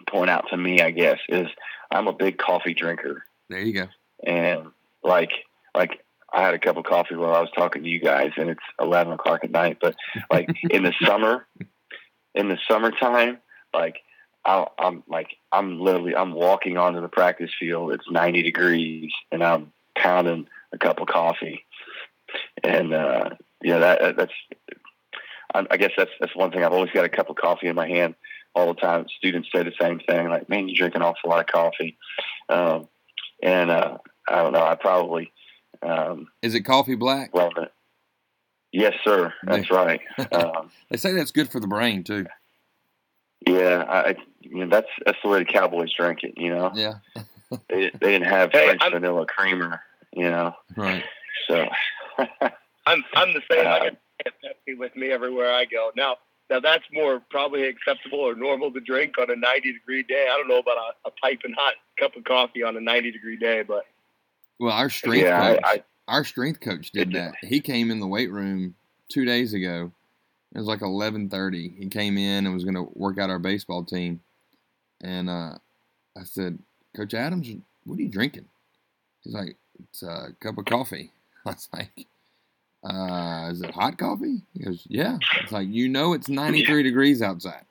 point out to me, I guess, is I'm a big coffee drinker. There you go. And like I had a cup of coffee while I was talking to you guys, and it's 11 o'clock at night. But like in the summertime, like I'm walking onto the practice field. It's 90 degrees, and I'm pounding a cup of coffee. And, yeah, that's one thing. I've always got a cup of coffee in my hand all the time. Students say the same thing, like, man, you drink an awful lot of coffee. I don't know. I probably, is it coffee black? Well, yes, sir. That's right. They say that's good for the brain too. Yeah. That's the way the Cowboys drink it, you know? Yeah. they didn't have French vanilla creamer, you know? Right. So I'm the same. I get Pepsi with me everywhere I go. Now that's more probably acceptable or normal to drink on a 90-degree day. I don't know about a piping hot cup of coffee on a 90-degree day, but our strength coach did that. He came in the weight room 2 days ago. It was like 11:30. He came in and was going to work out our baseball team, and I said, Coach Adams, what are you drinking? He's like, it's a cup of coffee. I was like, is it hot coffee? He goes, yeah. It's like, you know, it's 93 degrees outside.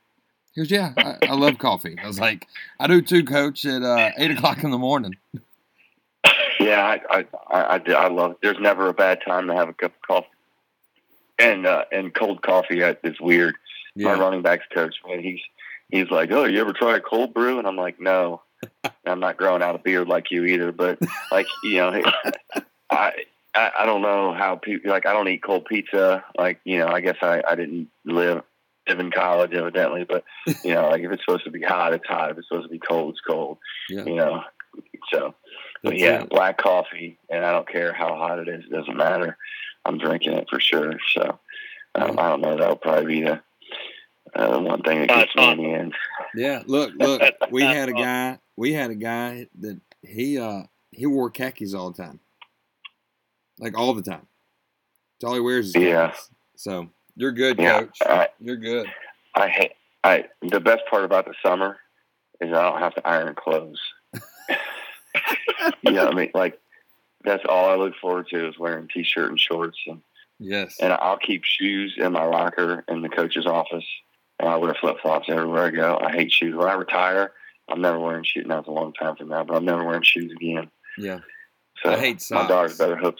He goes, yeah, I love coffee. I was like, I do too, Coach, at 8 o'clock in the morning. Yeah, I love it. There's never a bad time to have a cup of coffee. And cold coffee is weird. Yeah. My running backs coach, he's like, oh, you ever try a cold brew? And I'm like, no. I'm not growing out a beard like you either. But, like, you know, I don't know how people, like, I don't eat cold pizza. Like, you know, I guess I didn't live in college, evidently, but, you know, like, if it's supposed to be hot, it's hot. If it's supposed to be cold, it's cold, yeah. You know? So, but yeah, black coffee, and I don't care how hot it is. It doesn't matter. I'm drinking it for sure. So, I don't know. That'll probably be the one thing that gets me in the end. Yeah. Look, we had a guy that he wore khakis all the time. Like, all the time. That's all he wears is khakis. Yeah. So, you're good, Coach. You're good. The best part about the summer is I don't have to iron clothes. You know what I mean? Like, that's all I look forward to is wearing T-shirt and shorts. And I'll keep shoes in my locker in the coach's office. And I wear flip-flops everywhere I go. I hate shoes. When I retire, I'm never wearing shoes. Now, it's a long time from now, but I'm never wearing shoes again. Yeah. So I hate socks. My daughters better hope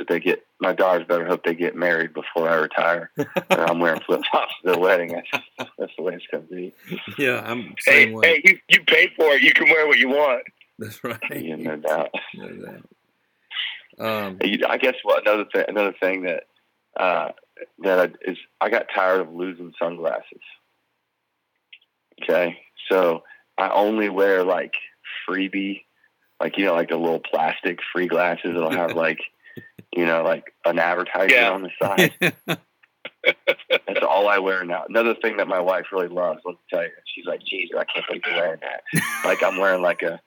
they get married before I retire, or I'm wearing flip flops to their wedding. That's the way it's going to be. Yeah, I'm the same way. Hey, you pay for it. You can wear what you want. That's right. Yeah, no doubt. No doubt. I guess another thing that I got tired of losing sunglasses. Okay, so I only wear like freebie. Like, you know, like the little plastic free glasses that'll have, like, you know, like an advertisement on the side. That's all I wear now. Another thing that my wife really loves, let me tell you, she's like, geez, I can't believe you're wearing that. Like, I'm wearing like a,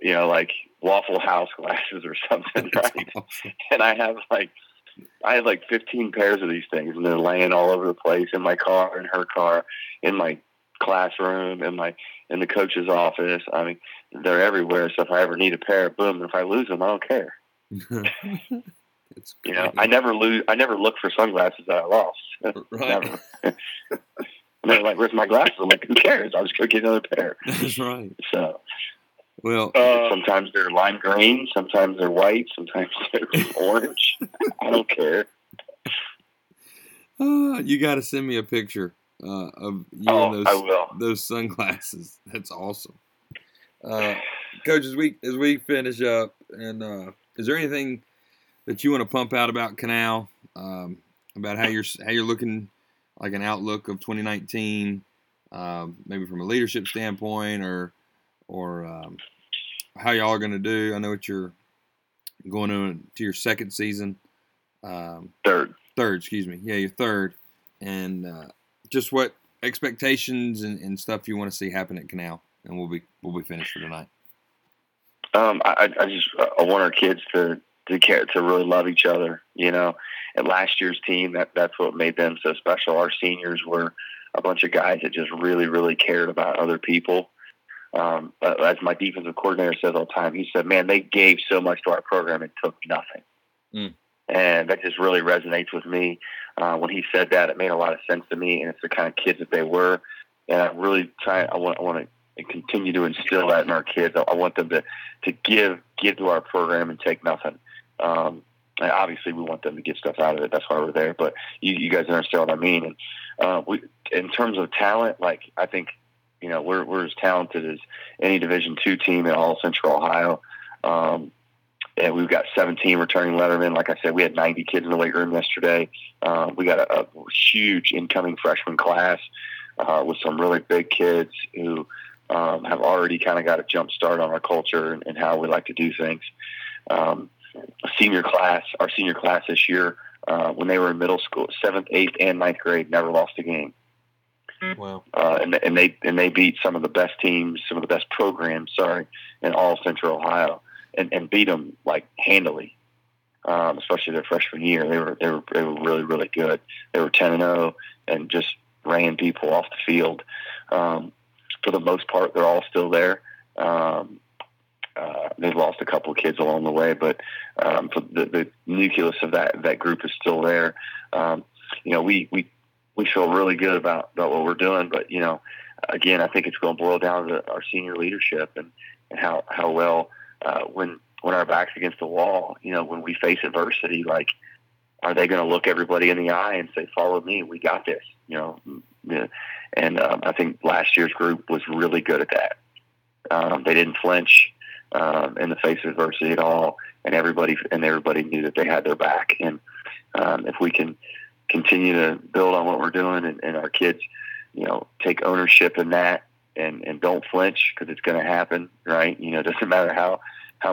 you know, like Waffle House glasses or something, right? Awesome. And I have like 15 pairs of these things, and they're laying all over the place in my car, in her car, in my classroom, in the coach's office. I mean, they're everywhere. So if I ever need a pair, boom. And if I lose them, I don't care. You know, I never look for sunglasses that I lost. Right. Never. They're like, where's my glasses? I'm like, who cares? I'll just go get another pair. That's right. So, well, sometimes they're lime green, sometimes they're white, sometimes they're orange. I don't care. You got to send me a picture of you and those sunglasses. That's awesome. Coach, as we finish up, and is there anything that you want to pump out about Canal, about how you're looking, like an outlook of 2019, maybe from a leadership standpoint, or how y'all are going to do? I know what you're going to your second season, third. Your third, and just what expectations and stuff you want to see happen at Canal, and we'll be finished for tonight. I want our kids to really love each other, you know. And last year's team, that's what made them so special. Our seniors were a bunch of guys that just really, really cared about other people. As my defensive coordinator says all the time, he said, "Man, they gave so much to our program, it took nothing." Mm. And that just really resonates with me. When he said that, it made a lot of sense to me, and it's the kind of kids that they were. And I really want to continue to instill that in our kids. I want them to give to our program and take nothing. And obviously, we want them to get stuff out of it. That's why we're there. But you guys understand what I mean. And in terms of talent, I think, you know, we're as talented as any Division II team in all of Central Ohio. And we've got 17 returning lettermen. Like I said, we had 90 kids in the weight room yesterday. We got a huge incoming freshman class with some really big kids who have already kind of got a jump start on our culture and how we like to do things. Our senior class this year, when they were in middle school, 7th, 8th, and 9th grade, never lost a game. Wow. And they beat some of the best teams, some of the best programs, in all Central Ohio, and beat them handily. Especially their freshman year, they were really, really good. They were 10-0 and just ran people off the field. For the most part, they're all still there. They've lost a couple of kids along the way, but the nucleus of that group is still there. We feel really good about what we're doing, but, you know, again, I think it's going to boil down to our senior leadership and how well when our back's against the wall, you know, when we face adversity, are they going to look everybody in the eye and say, "Follow me, we got this," you know? And I think last year's group was really good at that. They didn't flinch in the face of adversity at all, and everybody knew that they had their back. And if we can continue to build on what we're doing and our kids, you know, take ownership in that and don't flinch, because it's going to happen, right? You know, it doesn't matter how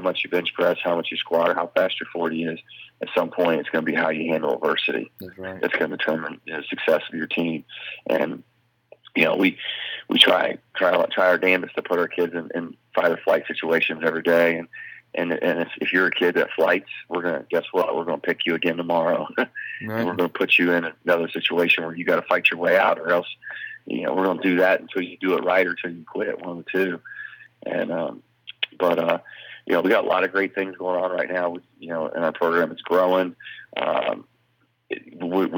much you bench press, how much you squat, or how fast your 40 is. At some point, it's going to be how you handle adversity. That's right. It's going to determine the success of your team. And, you know, we try our damnedest to put our kids in fight or flight situations every day. And if you're a kid that flights, guess what? We're going to pick you again tomorrow. Right. And we're going to put you in another situation where you got to fight your way out, or else, you know, we're going to do that until you do it right or until you quit, one of the two. And, you know, we got a lot of great things going on right now, you know, in our program. It's growing. We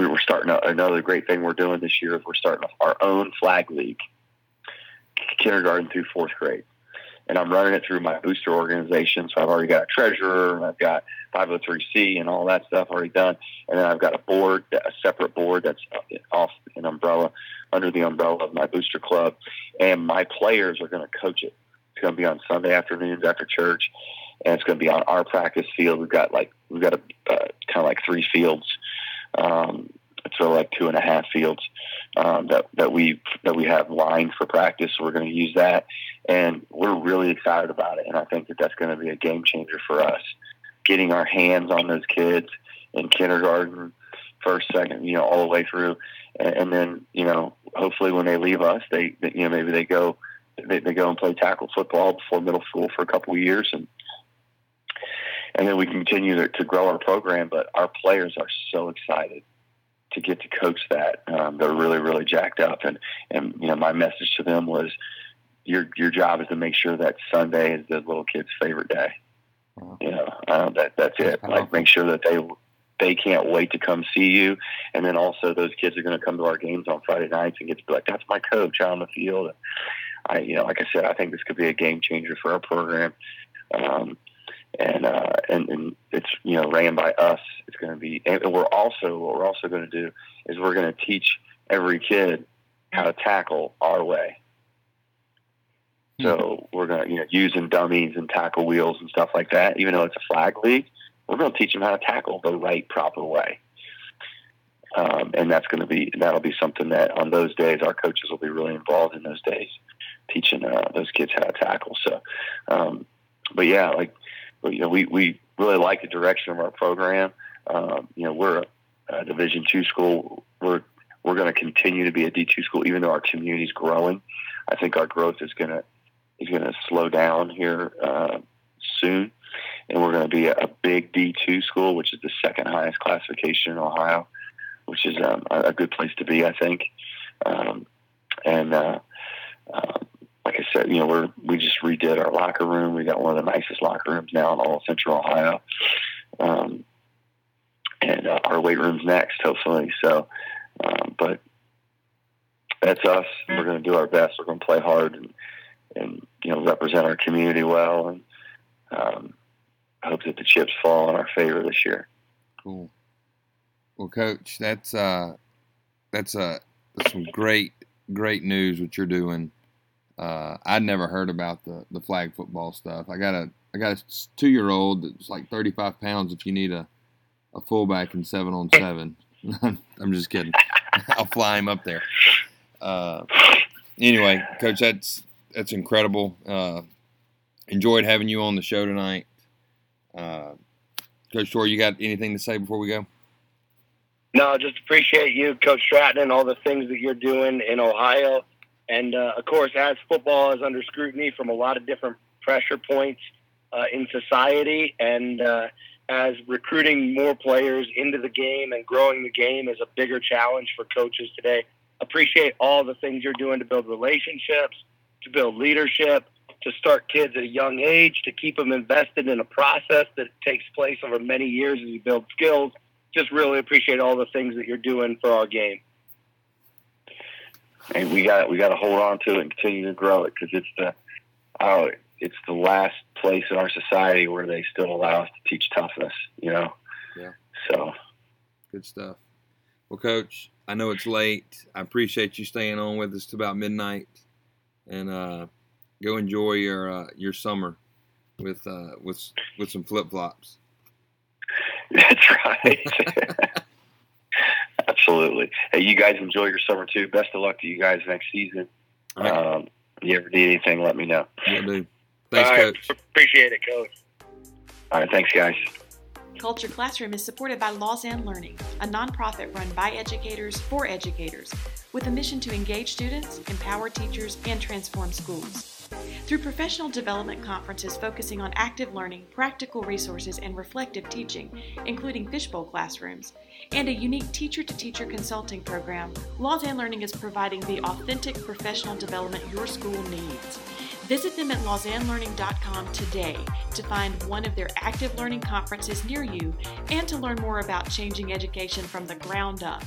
were starting another great thing we're doing this year is we're starting our own flag league, kindergarten through fourth grade. And I'm running it through my booster organization, so I've already got a treasurer, and I've got 503C and all that stuff already done. And then I've got a separate board that's off an umbrella, under the umbrella of my booster club. And my players are going to coach it. It's going to be on Sunday afternoons after church, and it's going to be on our practice field. We've got three fields, so 2.5 fields that we have lined for practice. So we're going to use that. And we're really excited about it, and I think that's going to be a game changer for us. Getting our hands on those kids in kindergarten, first, second, you know, all the way through, and then, you know, hopefully when they leave us, maybe they go and play tackle football before middle school for a couple of years, and then we continue to grow our program. But our players are so excited to get to coach that. They're really, really jacked up, and you know, my message to them was, Your job is to make sure that Sunday is the little kid's favorite day. Wow. You know, that's it. Make sure that they can't wait to come see you. And then also, those kids are going to come to our games on Friday nights and get to be like, "That's my coach out on the field." And like I said, I think this could be a game changer for our program. And it's, you know, ran by us. It's going to be, and what we're also going to do is we're going to teach every kid how to tackle our way. So we're going to, you know, using dummies and tackle wheels and stuff like that. Even though it's a flag league, we're going to teach them how to tackle the right, proper way. And that'll be something that on those days, our coaches will be really involved in those days, teaching those kids how to tackle. So, but yeah, you know, we really like the direction of our program. You know, we're a Division II school. We're We're going to continue to be a D2 school, even though our community is growing. I think our growth is going to slow down here soon, and we're going to be a big D2 school, which is the second highest classification in Ohio, which is a good place to be, I think. Like I said, you know, we just redid our locker room. We got one of the nicest locker rooms now in all of Central Ohio, and our weight room's next, hopefully. So, but that's us. We're going to do our best. We're going to play hard and you know, represent our community well, and hope that the chips fall in our favor this year. Cool. Well, Coach, that's some great news what you're doing. I'd never heard about the flag football stuff. I got a 2-year-old that's like 35 pounds. If you need a fullback in 7-on-7, I'm just kidding. I'll fly him up there. Anyway, Coach, that's incredible. Enjoyed having you on the show tonight. Coach Torrey, you got anything to say before we go? No, just appreciate you, Coach Stratton, and all the things that you're doing in Ohio. And, of course, as football is under scrutiny from a lot of different pressure points in society, and as recruiting more players into the game and growing the game is a bigger challenge for coaches today, appreciate all the things you're doing to build relationships, to build leadership, to start kids at a young age, to keep them invested in a process that takes place over many years as you build skills. Just really appreciate all the things that you're doing for our game. And we got to hold on to it and continue to grow it, because it's the last place in our society where they still allow us to teach toughness, you know? Yeah. So. Good stuff. Well, Coach, I know it's late. I appreciate you staying on with us to about midnight, and go enjoy your summer with some flip-flops. That's right. Absolutely. Hey, you guys enjoy your summer too. Best of luck to you guys next season. All right. If you ever need anything, let me know. Yeah, dude. Thanks, all Coach. Right. Appreciate it, Coach. All right. Thanks, guys. Culture Classroom is supported by Lausanne Learning, a nonprofit run by educators for educators, with a mission to engage students, empower teachers, and transform schools. Through professional development conferences focusing on active learning, practical resources, and reflective teaching, including fishbowl classrooms, and a unique teacher-to-teacher consulting program, Lausanne Learning is providing the authentic professional development your school needs. Visit them at lausannelearning.com today to find one of their active learning conferences near you and to learn more about changing education from the ground up.